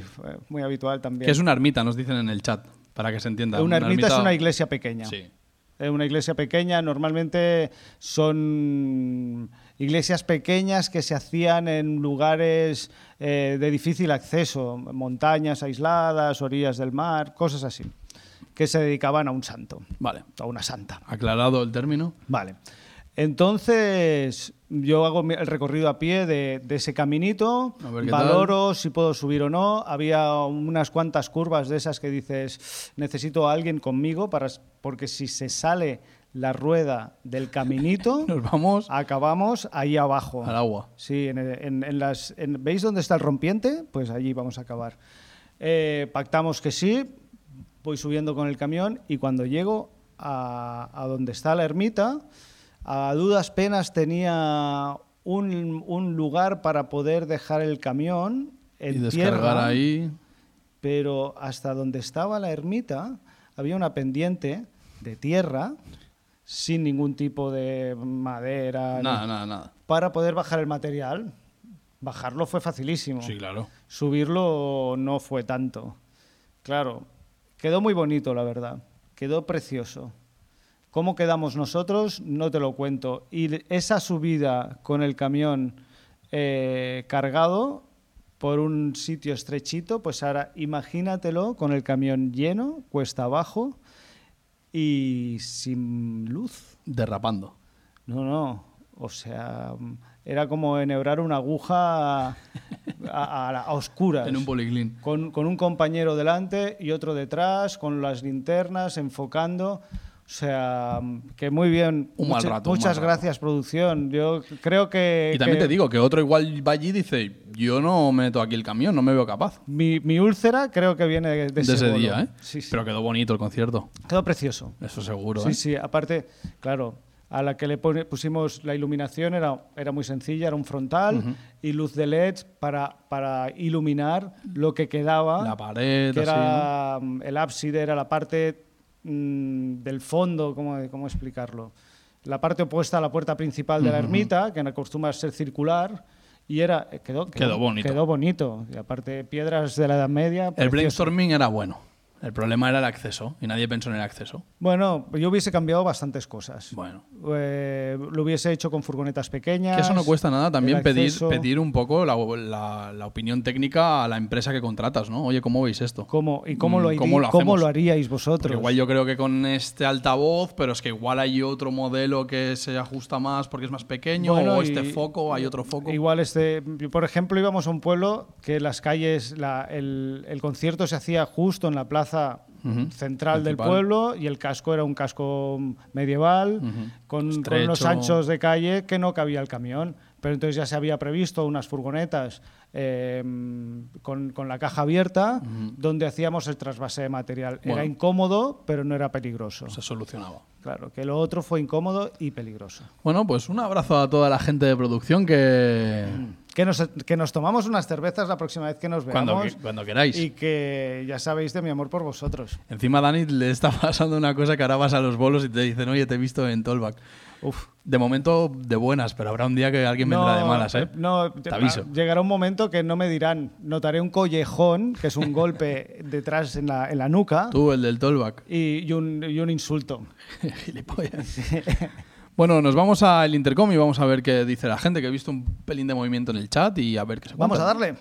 muy habitual también. Que es una ermita, nos dicen en el chat, para que se entienda. Una, una ermita, ermita es una iglesia pequeña. Sí. Eh, una iglesia pequeña, normalmente son iglesias pequeñas que se hacían en lugares eh, de difícil acceso, montañas aisladas, orillas del mar, cosas así, que se dedicaban a un santo, vale, a una santa. ¿Aclarado el término? Vale. Entonces, yo hago el recorrido a pie de, de ese caminito, valoro tal. Si puedo subir o no. Había unas cuantas curvas de esas que dices, necesito a alguien conmigo, para, porque si se sale la rueda del caminito, nos vamos, acabamos ahí abajo. Al agua. Sí, en, en, en las, en, ¿veis dónde está el rompiente? Pues allí vamos a acabar. Eh, pactamos que sí. Voy subiendo con el camión y cuando llego a, a donde está la ermita, a dudas penas tenía un, un lugar para poder dejar el camión en y descargar tierra, ahí. Pero hasta donde estaba la ermita había una pendiente de tierra sin ningún tipo de madera, nada, nada, nada. Para poder bajar el material. Bajarlo fue facilísimo. Sí, claro. Subirlo no fue tanto. Claro. Quedó muy bonito, la verdad. Quedó precioso. ¿Cómo quedamos nosotros? No te lo cuento. Y esa subida con el camión eh, cargado por un sitio estrechito, pues ahora imagínatelo con el camión lleno, cuesta abajo y sin luz. Derrapando. No, no. O sea, era como enhebrar una aguja a, a, a oscuras. En un policlín. Con, con un compañero delante y otro detrás, con las linternas, enfocando. O sea, que muy bien. Un Mucha, mal rato. Muchas mal gracias, rato. Producción. Yo creo que... Y también que, te digo que otro igual va allí y dice, yo no meto aquí el camión, no me veo capaz. Mi, mi úlcera creo que viene de, de, de ese, ese día, ¿eh? Sí, sí. Pero quedó bonito el concierto. Quedó precioso. Eso seguro, sí, ¿eh? Sí, sí. Aparte, claro... A la que le pusimos la iluminación era, era muy sencilla, era un frontal uh-huh. y luz de L E D para, para iluminar lo que quedaba. La pared, que era así, ¿no? El ábside, era la parte mmm, del fondo, ¿cómo, cómo explicarlo? La parte opuesta a la puerta principal de uh-huh. la ermita, que acostumbra a ser circular, y era quedó, quedó, quedó bonito. Quedó bonito. Y aparte, piedras de la Edad Media. El precioso. Brainstorming era bueno. El problema era el acceso y nadie pensó en el acceso. Bueno, yo hubiese cambiado bastantes cosas. Bueno. Eh, lo hubiese hecho con furgonetas pequeñas. Que eso no cuesta nada. También pedir, pedir un poco la, la, la opinión técnica a la empresa que contratas, ¿no? Oye, ¿cómo veis esto? ¿Cómo, ¿Y cómo lo, harí, ¿cómo lo, ¿cómo lo haríais vosotros? Porque igual yo creo que con este altavoz, pero es que igual hay otro modelo que se ajusta más porque es más pequeño, bueno, o y, este foco, hay otro foco. Igual este... Por ejemplo, íbamos a un pueblo que las calles, la, el, el concierto se hacía justo en la plaza Uh-huh. central Principal. Del pueblo y el casco era un casco medieval uh-huh. con, con unos anchos de calle que no cabía el camión, pero entonces ya se había previsto unas furgonetas eh, con, con la caja abierta uh-huh. donde hacíamos el trasvase de material. Bueno. Era incómodo, pero no era peligroso. Se solucionaba. Claro, que lo otro fue incómodo y peligroso. Bueno, pues un abrazo a toda la gente de producción que... Que nos, que nos tomamos unas cervezas la próxima vez que nos veamos. Cuando, cuando queráis. Y que ya sabéis de mi amor por vosotros. Encima, Dani, le está pasando una cosa que ahora vas a los bolos y te dicen, oye, te he visto en Tollback. Uf. De momento, de buenas, pero habrá un día que alguien no, vendrá de malas, ¿eh? No, te aviso. Llegará un momento que no me dirán, notaré un collejón, que es un golpe detrás en la, en la nuca. Tú, el del Tollback. Y, y, un, y un insulto. Gilipollas. Bueno, nos vamos al intercom y vamos a ver qué dice la gente, que he visto un pelín de movimiento en el chat y a ver qué se cuenta. Vamos a darle.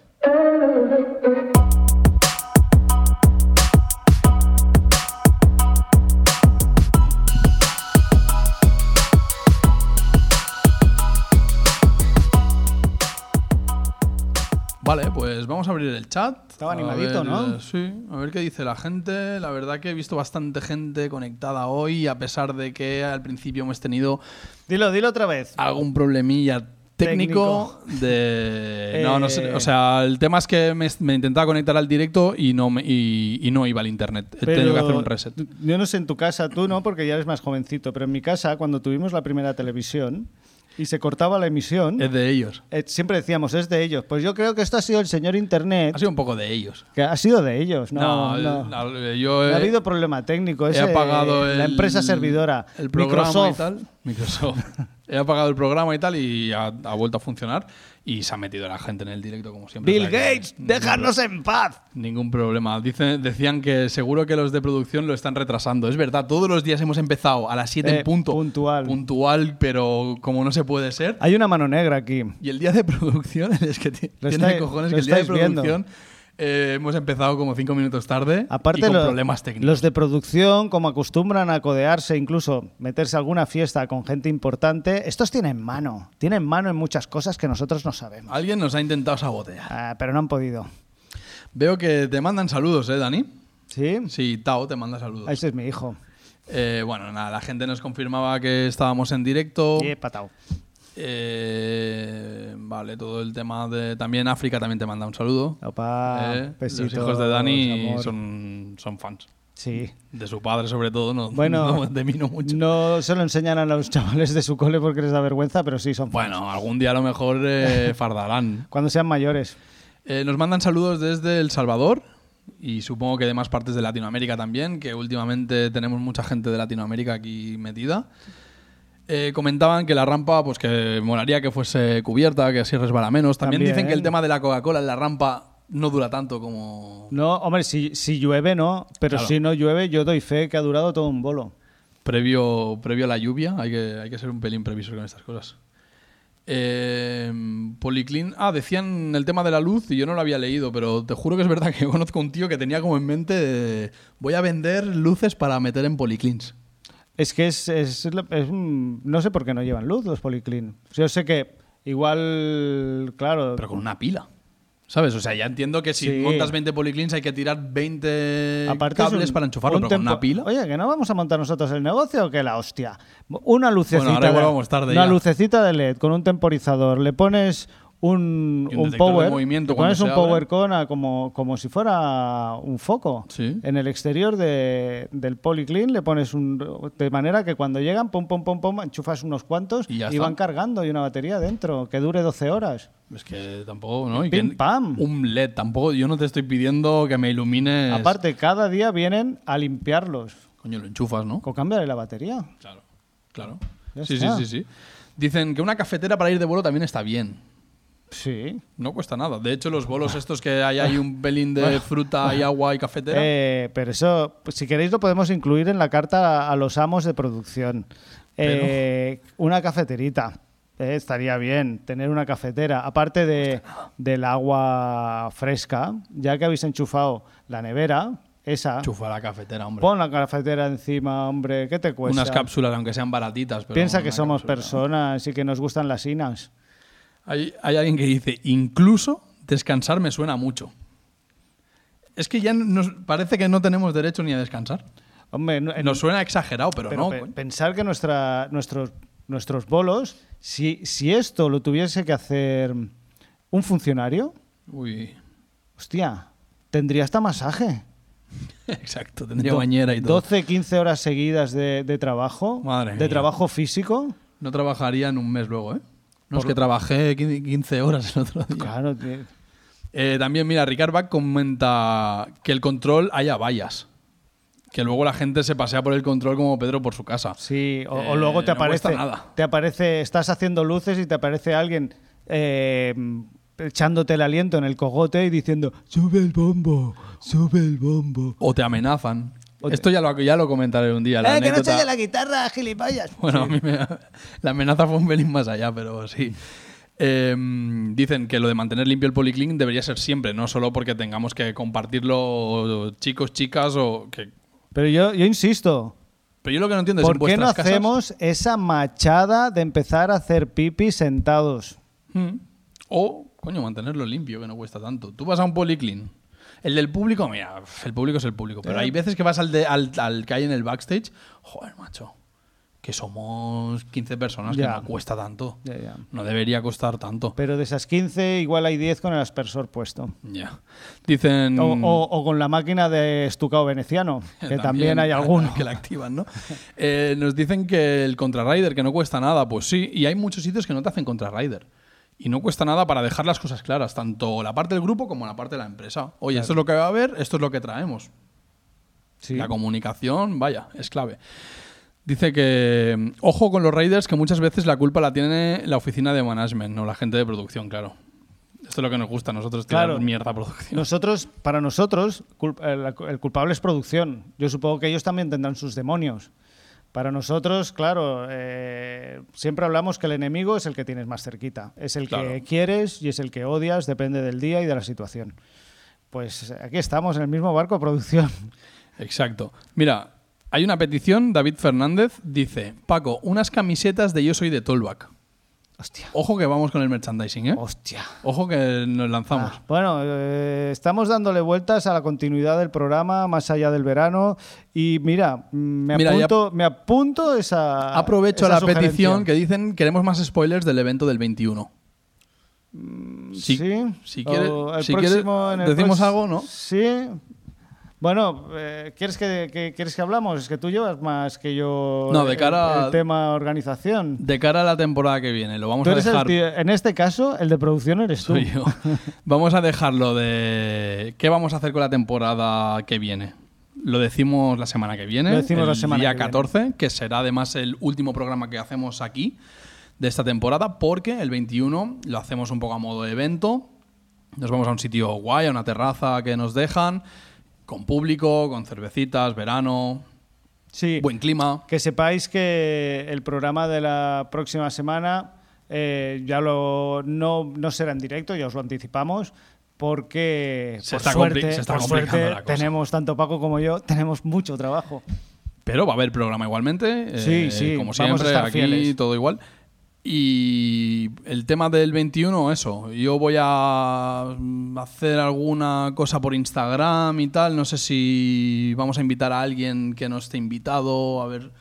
Pues vamos a abrir el chat. Estaba animadito, ver, ¿no? Sí, a ver qué dice la gente. La verdad que he visto bastante gente conectada hoy, a pesar de que al principio hemos tenido... Dilo, dilo otra vez. Algún problemilla técnico, técnico. de... No, no sé. O sea, el tema es que me, me intentaba conectar al directo y no, me, y, y no iba al internet. Pero he tenido que hacer un reset. Yo no sé en tu casa, tú no, porque ya eres más jovencito, pero en mi casa, cuando tuvimos la primera televisión... y se cortaba la emisión. Es de ellos. Eh, siempre decíamos, es de ellos. Pues yo creo que esto ha sido el señor Internet. Ha sido un poco de ellos. Que ha sido de ellos, ¿no? No, no. El, yo he, no ha habido problema técnico. Ese, he apagado eh, el, la empresa servidora, el programa Microsoft. Y tal. Microsoft. He apagado el programa y tal y ha, ha vuelto a funcionar. Y se ha metido la gente en el directo, como siempre. Bill Gates, déjanos en paz. Ningún problema. Dicen, decían que seguro que los de producción lo están retrasando. Es verdad, todos los días hemos empezado a las siete eh, en punto. Puntual. Puntual, pero como no se puede ser. Hay una mano negra aquí. Y el día de producción, es que t- tiene estáis, cojones que el día de producción eh, hemos empezado como cinco minutos tarde. Aparte y con lo, problemas técnicos. Los de producción, como acostumbran a codearse, incluso meterse a alguna fiesta con gente importante, estos tienen mano. Tienen mano en muchas cosas que nosotros no sabemos. Alguien nos ha intentado sabotear. Ah, pero no han podido. Veo que te mandan saludos, ¿eh, Dani? ¿Sí? Sí, Tao te manda saludos. Ese es mi hijo. Eh, bueno, nada, la gente nos confirmaba que estábamos en directo. Sí, Tao. Eh, vale, todo el tema de... También África también te manda un saludo. Opa, eh, besitos, los hijos de Dani son, son fans. Sí. De su padre sobre todo, no, bueno, no, de mí no mucho. No se lo enseñan a los chavales de su cole porque les da vergüenza, pero sí son fans. Bueno, algún día a lo mejor eh, fardarán. Cuando sean mayores. Eh, nos mandan saludos desde El Salvador y supongo que de más partes de Latinoamérica también, que últimamente tenemos mucha gente de Latinoamérica aquí metida. Eh, comentaban que la rampa, pues que molaría que fuese cubierta, que así resbala menos. También, También dicen que el tema de la Coca-Cola en la rampa no dura tanto como... No, hombre, si, si llueve no, pero claro, si no llueve yo doy fe que ha durado todo un bolo. Previo, previo a la lluvia, hay que, hay que ser un pelín previsor con estas cosas. Eh, Policlin, ah, decían el tema de la luz y yo no lo había leído, pero te juro que es verdad que conozco un tío que tenía como en mente de, voy a vender luces para meter en Policlins. Es que es, es, es, es... No sé por qué no llevan luz los Policlin. O sea, yo sé que igual... Claro... Pero con una pila, ¿sabes? O sea, ya entiendo que si sí. montas veinte Policlins hay que tirar veinte Aparte cables un, para enchufarlo, pero tempo... con una pila... Oye, ¿que no vamos a montar nosotros el negocio o qué la hostia? Una lucecita, bueno, ahora igual vamos tarde, una lucecita de L E D con un temporizador. Le pones un, un, un power... Le pones un power con como, como si fuera un foco. ¿Sí? En el exterior de, del Policlin le pones un... De manera que cuando llegan, pum, pum, pum, pum, enchufas unos cuantos y, y van cargando y una batería dentro que dure doce horas. Es que tampoco, ¿no? Y Pim, que, pam. Un L E D, tampoco. Yo no te estoy pidiendo que me ilumines. Aparte, cada día vienen a limpiarlos. Coño, lo enchufas, ¿no? Con cambiarle la batería. Claro, claro. Sí, sí, sí, sí. Dicen que una cafetera para ir de vuelo también está bien. Sí. No cuesta nada. De hecho, los bolos estos que hay, hay un pelín de fruta y agua y cafetera. Eh, pero eso, si queréis, lo podemos incluir en la carta a los amos de producción. Eh, una cafeterita. Eh, estaría bien tener una cafetera, aparte de, del agua fresca, ya que habéis enchufado la nevera, esa... Enchufa la cafetera, hombre. Pon la cafetera encima, hombre, ¿qué te cuesta? Unas cápsulas, aunque sean baratitas. Pero piensa que somos cápsula, personas, ¿no? Y que nos gustan las inas. Hay, hay alguien que dice, incluso descansar me suena mucho. Es que ya nos parece que no tenemos derecho ni a descansar. Hombre, no, en, nos suena exagerado, pero, pero no. Pe- pensar que nuestra, nuestros, nuestros bolos... Si, si esto lo tuviese que hacer un funcionario, uy, hostia, tendría hasta masaje. Exacto, tendría Do- bañera y todo. doce, quince horas seguidas de, de trabajo, Madre de mía. trabajo físico. No trabajaría en un mes luego, ¿eh? No, Por es que lo... trabajé quince horas el otro día. Claro, tío. Eh, también, mira, Ricard Bach comenta que el control haya vallas. Que luego la gente se pasea por el control como Pedro por su casa. Sí, o, eh, o luego te aparece, no nada. te aparece, estás haciendo luces y te aparece alguien eh, echándote el aliento en el cogote y diciendo sube el bombo, sube el bombo. O te amenazan. O te... Esto ya lo, ya lo comentaré un día. La eh, anécdota... que no eches la guitarra, gilipollas. Bueno, sí. a mí me, la amenaza fue un pelín más allá, pero sí. Eh, dicen que lo de mantener limpio el Policlin debería ser siempre, no solo porque tengamos que compartirlo chicos, chicas o que... Pero yo, yo insisto. Pero yo lo que no entiendo es, ¿por qué no casas? hacemos esa machada de empezar a hacer pipis sentados? Hmm. O Coño, mantenerlo limpio, que no cuesta tanto. Tú vas a un policlin. El del público, mira, el público es el público. Pero hay veces que vas al, de, al, al que hay en el backstage. Joder, macho, que somos quince personas, ya. Que no cuesta tanto. Ya, ya. No debería costar tanto. Pero de esas quince, igual hay diez con el aspersor puesto. Ya. Dicen... O, o, o con la máquina de estucado veneciano, que también, también hay algunos. Que la activan, ¿no? eh, nos dicen que el contrarider, que no cuesta nada. Pues sí, y hay muchos sitios que no te hacen contrarider. Y no cuesta nada para dejar las cosas claras, tanto la parte del grupo como la parte de la empresa. Oye, claro, esto es lo que va a haber, esto es lo que traemos. Sí. La comunicación, vaya, es clave. Dice que, ojo con los raiders, que muchas veces la culpa la tiene la oficina de management, no la gente de producción, claro. Esto es lo que nos gusta a nosotros, tirar claro, mierda a producción. Nosotros, para nosotros, el culpable es producción. Yo supongo que ellos también tendrán sus demonios. Para nosotros, claro, eh, siempre hablamos que el enemigo es el que tienes más cerquita. Es el claro, que quieres y es el que odias, depende del día y de la situación. Pues aquí estamos, en el mismo barco, producción. Exacto. Mira, hay una petición, David Fernández dice, Paco, unas camisetas de Yo Soy de Tolbach. Hostia. Ojo que vamos con el merchandising, ¿eh? Hostia. Ojo que nos lanzamos. Ah, bueno, eh, estamos dándole vueltas a la continuidad del programa, más allá del verano. Y mira, me mira, apunto, me apunto esa. Aprovecho esa la sugerencia. Petición que dicen queremos más spoilers del evento del veintiuno. Sí. Sí. Si quieres, si quieres decimos algo, ¿no? Sí. Bueno, eh, ¿quieres, que, que, ¿quieres que hablamos? Es que tú llevas más que yo no, de cara el, el tema organización. De cara a la temporada que viene, lo vamos a dejar. Tío, en este caso, el de producción eres tú. Soy yo. Vamos a dejarlo de... ¿Qué vamos a hacer con la temporada que viene? Lo decimos la semana que viene, lo decimos la semana día catorce, que, viene. Que será además el último programa que hacemos aquí de esta temporada, porque el veintiuno lo hacemos un poco a modo de evento. Nos vamos a un sitio guay, a una terraza que nos dejan... Con público, con cervecitas, verano, sí, buen clima. Que sepáis que el programa de la próxima semana eh, ya lo no, no será en directo, ya os lo anticipamos, porque se por está suerte, compli- se está por complicando suerte, la cosa. Tenemos, tanto Paco como yo, tenemos mucho trabajo. Pero va a haber programa igualmente, sí, eh, sí, como siempre, vamos a estar aquí fieles. Todo igual. Y el tema del veintiuno, eso. Yo voy a hacer alguna cosa por Instagram y tal. No sé si vamos a invitar a alguien que no esté invitado. A ver,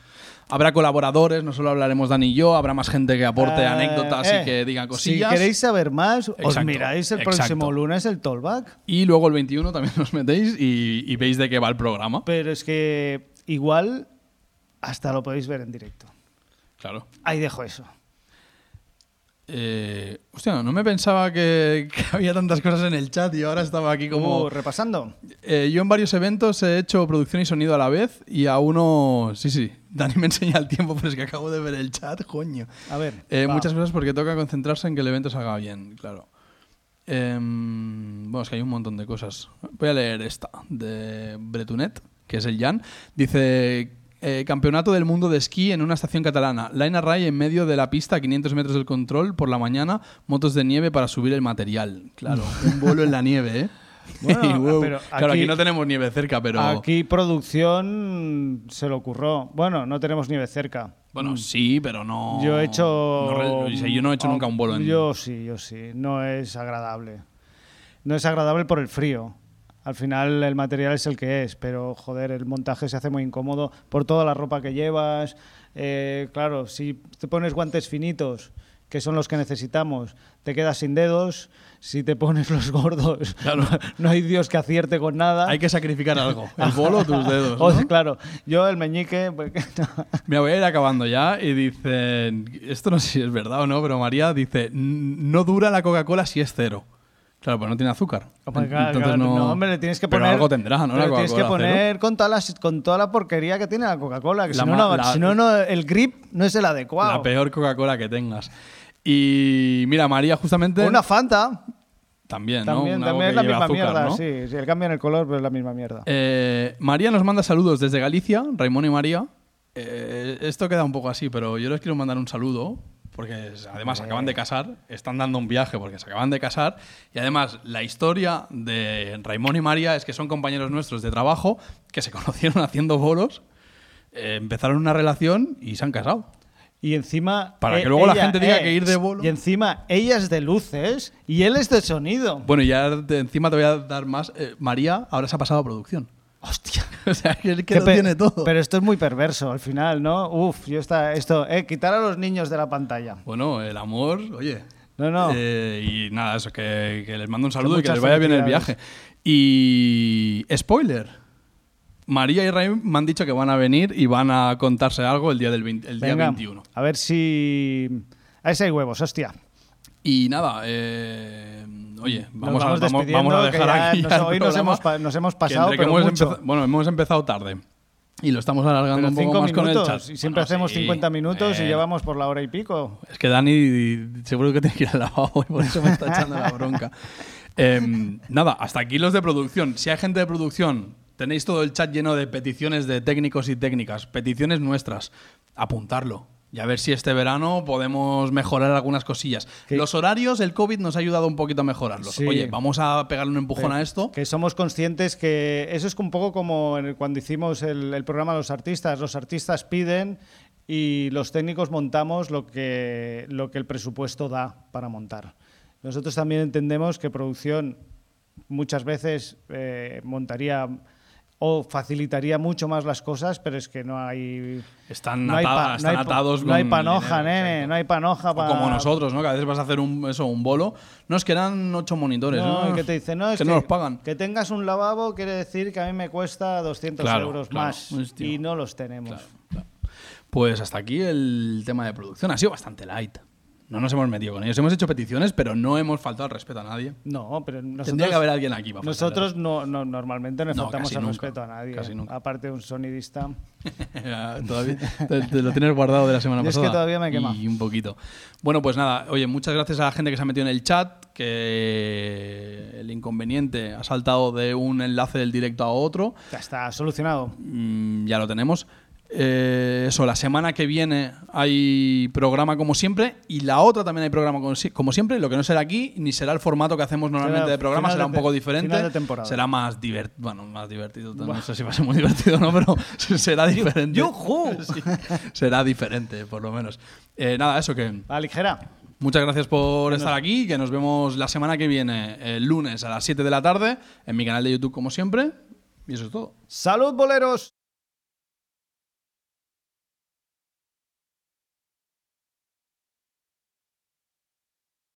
habrá colaboradores, no solo hablaremos Dani y yo. Habrá más gente que aporte eh, anécdotas eh, y que diga cosillas. Si queréis saber más, exacto, os miráis el exacto. próximo lunes el Tolbach. Y luego el veintiuno también os metéis y, y veis de qué va el programa. Pero es que igual hasta lo podéis ver en directo. Claro. Ahí dejo eso. Eh, hostia, no me pensaba que, que había tantas cosas en el chat y ahora estaba aquí como... Uh, repasando. Eh, yo en varios eventos he hecho producción y sonido a la vez y a uno... Sí, sí, Dani me enseña el tiempo, pero es que acabo de ver el chat, coño. A ver. Eh, muchas cosas porque toca concentrarse en que el evento salga bien, claro. Eh, bueno, es que hay un montón de cosas. Voy a leer esta, de Bretunet, que es el Jan. Dice... Eh, campeonato del mundo de esquí en una estación catalana. Line array en medio de la pista a quinientos metros del control por la mañana. Motos de nieve para subir el material. Claro, un vuelo en la nieve, ¿eh? Bueno, wow. Pero aquí, claro, aquí no tenemos nieve cerca, pero... Aquí producción se lo ocurrió. Bueno, no tenemos nieve cerca. Bueno, sí, pero no... Yo he hecho... No, yo no he hecho nunca un vuelo en... Yo sí, yo sí. No es agradable. No es agradable por el frío. Al final el material es el que es, pero joder, el montaje se hace muy incómodo por toda la ropa que llevas. Eh, claro, si te pones guantes finitos, que son los que necesitamos, te quedas sin dedos. Si te pones los gordos, claro, no, no hay Dios que acierte con nada. Hay que sacrificar algo, el bolo o tus dedos, ¿no? O, claro, yo el meñique... Pues, no. Me voy a ir acabando ya y dicen, esto no sé si es verdad o no, pero María dice, no dura la Coca-Cola si es cero. Claro, pues no tiene azúcar. Entonces claro, no... no, hombre, le tienes que poner... Pero algo tendrá, ¿no? Le tienes que poner con toda, la, con toda la porquería que tiene la Coca-Cola. Que la si ma- no, la, si no, no, el grip no es el adecuado. La peor Coca-Cola que tengas. Y mira, María, justamente... Una Fanta. También, ¿no? También, también es la misma azúcar, mierda, ¿no? Sí, sí. El cambio en el color, pero es la misma mierda. Eh, María nos manda saludos desde Galicia, Raimón y María. Eh, esto queda un poco así, pero yo les quiero mandar un saludo. Porque además se acaban de casar, están dando un viaje porque se acaban de casar y además la historia de Raimón y María es que son compañeros nuestros de trabajo que se conocieron haciendo bolos, eh, empezaron una relación y se han casado. Y encima... Para que luego la gente diga que ir de bolo. Y encima ella es de luces y él es de sonido. Bueno, y ya de encima te voy a dar más. Eh, María ahora se ha pasado a producción. Hostia. O sea, él que lo pe- tiene todo. Pero esto es muy perverso al final, ¿no? Uf, yo está esto... Eh, quitar a los niños de la pantalla. Bueno, el amor, oye... No, no. Eh, y nada, eso, que, que les mando un saludo y que les vaya bien el viaje. Y... spoiler... María y Raim me han dicho que van a venir y van a contarse algo el día del veinte, el Venga, día veintiuno. A ver si... A ver si hay huevos, hostia. Y nada, eh, oye, vamos, vamos, a, vamos, vamos a dejar aquí nos, Hoy nos hemos, nos hemos pasado, pero hemos mucho. Empezado, bueno, hemos empezado tarde y lo estamos alargando pero un poco más minutos, con el chat. Y siempre bueno, hacemos sí, cincuenta minutos eh, y llevamos por la hora y pico. Es que Dani seguro que tiene que ir al lavabo y por eso me está echando la bronca. Eh, nada, hasta aquí los de producción. Si hay gente de producción... Tenéis todo el chat lleno de peticiones de técnicos y técnicas, peticiones nuestras. Apuntarlo y a ver si este verano podemos mejorar algunas cosillas. ¿Qué? Los horarios, el COVID nos ha ayudado un poquito a mejorarlos. Sí. Oye, vamos a pegarle un empujón eh, a esto. Que somos conscientes que eso es un poco como cuando hicimos el, el programa Los Artistas. Los artistas piden y los técnicos montamos lo que, lo que el presupuesto da para montar. Nosotros también entendemos que producción muchas veces eh, montaría... o facilitaría mucho más las cosas, pero es que no hay... Están, no atada, hay pa, están no hay, atados... No hay panoja, dinero, nene, exacto. no hay panoja para... Como nosotros, ¿no? Que a veces vas a hacer un, eso, un bolo. No, es que eran ocho monitores. No, ¿no? Que te dicen, no, es que, que no los pagan. Que tengas un lavabo quiere decir que a mí me cuesta doscientos claro, euros claro, más. Hostia. Y no los tenemos. Claro, claro. Pues hasta aquí el tema de producción. Ha sido bastante light. No nos hemos metido con ellos. Hemos hecho peticiones, pero no hemos faltado al respeto a nadie. No, pero nosotros... Tendría que haber alguien aquí. Para nosotros no, no, normalmente no, no faltamos al nunca, respeto a nadie. Casi nunca. Aparte de un sonidista. Todavía te, te lo tienes guardado de la semana y pasada. Es que todavía me quema. Y un poquito. Bueno, pues nada. Oye, muchas gracias a la gente que se ha metido en el chat, que el inconveniente ha saltado de un enlace del directo a otro. Ya está solucionado. Mm, ya lo tenemos. Eh, eso, la semana que viene hay programa como siempre y la otra también hay programa como siempre. Lo que no será aquí ni será el formato que hacemos normalmente será de programa, será de un poco diferente. Será más, divert- bueno, más divertido. Bah. No sé si va a ser muy divertido o no, pero será diferente. Sí, será diferente, por lo menos. Eh, nada, eso que... A ligera. Muchas gracias por bueno. estar aquí, que nos vemos la semana que viene, el lunes a las siete de la tarde, en mi canal de YouTube como siempre. Y eso es todo. ¡Salud, boleros!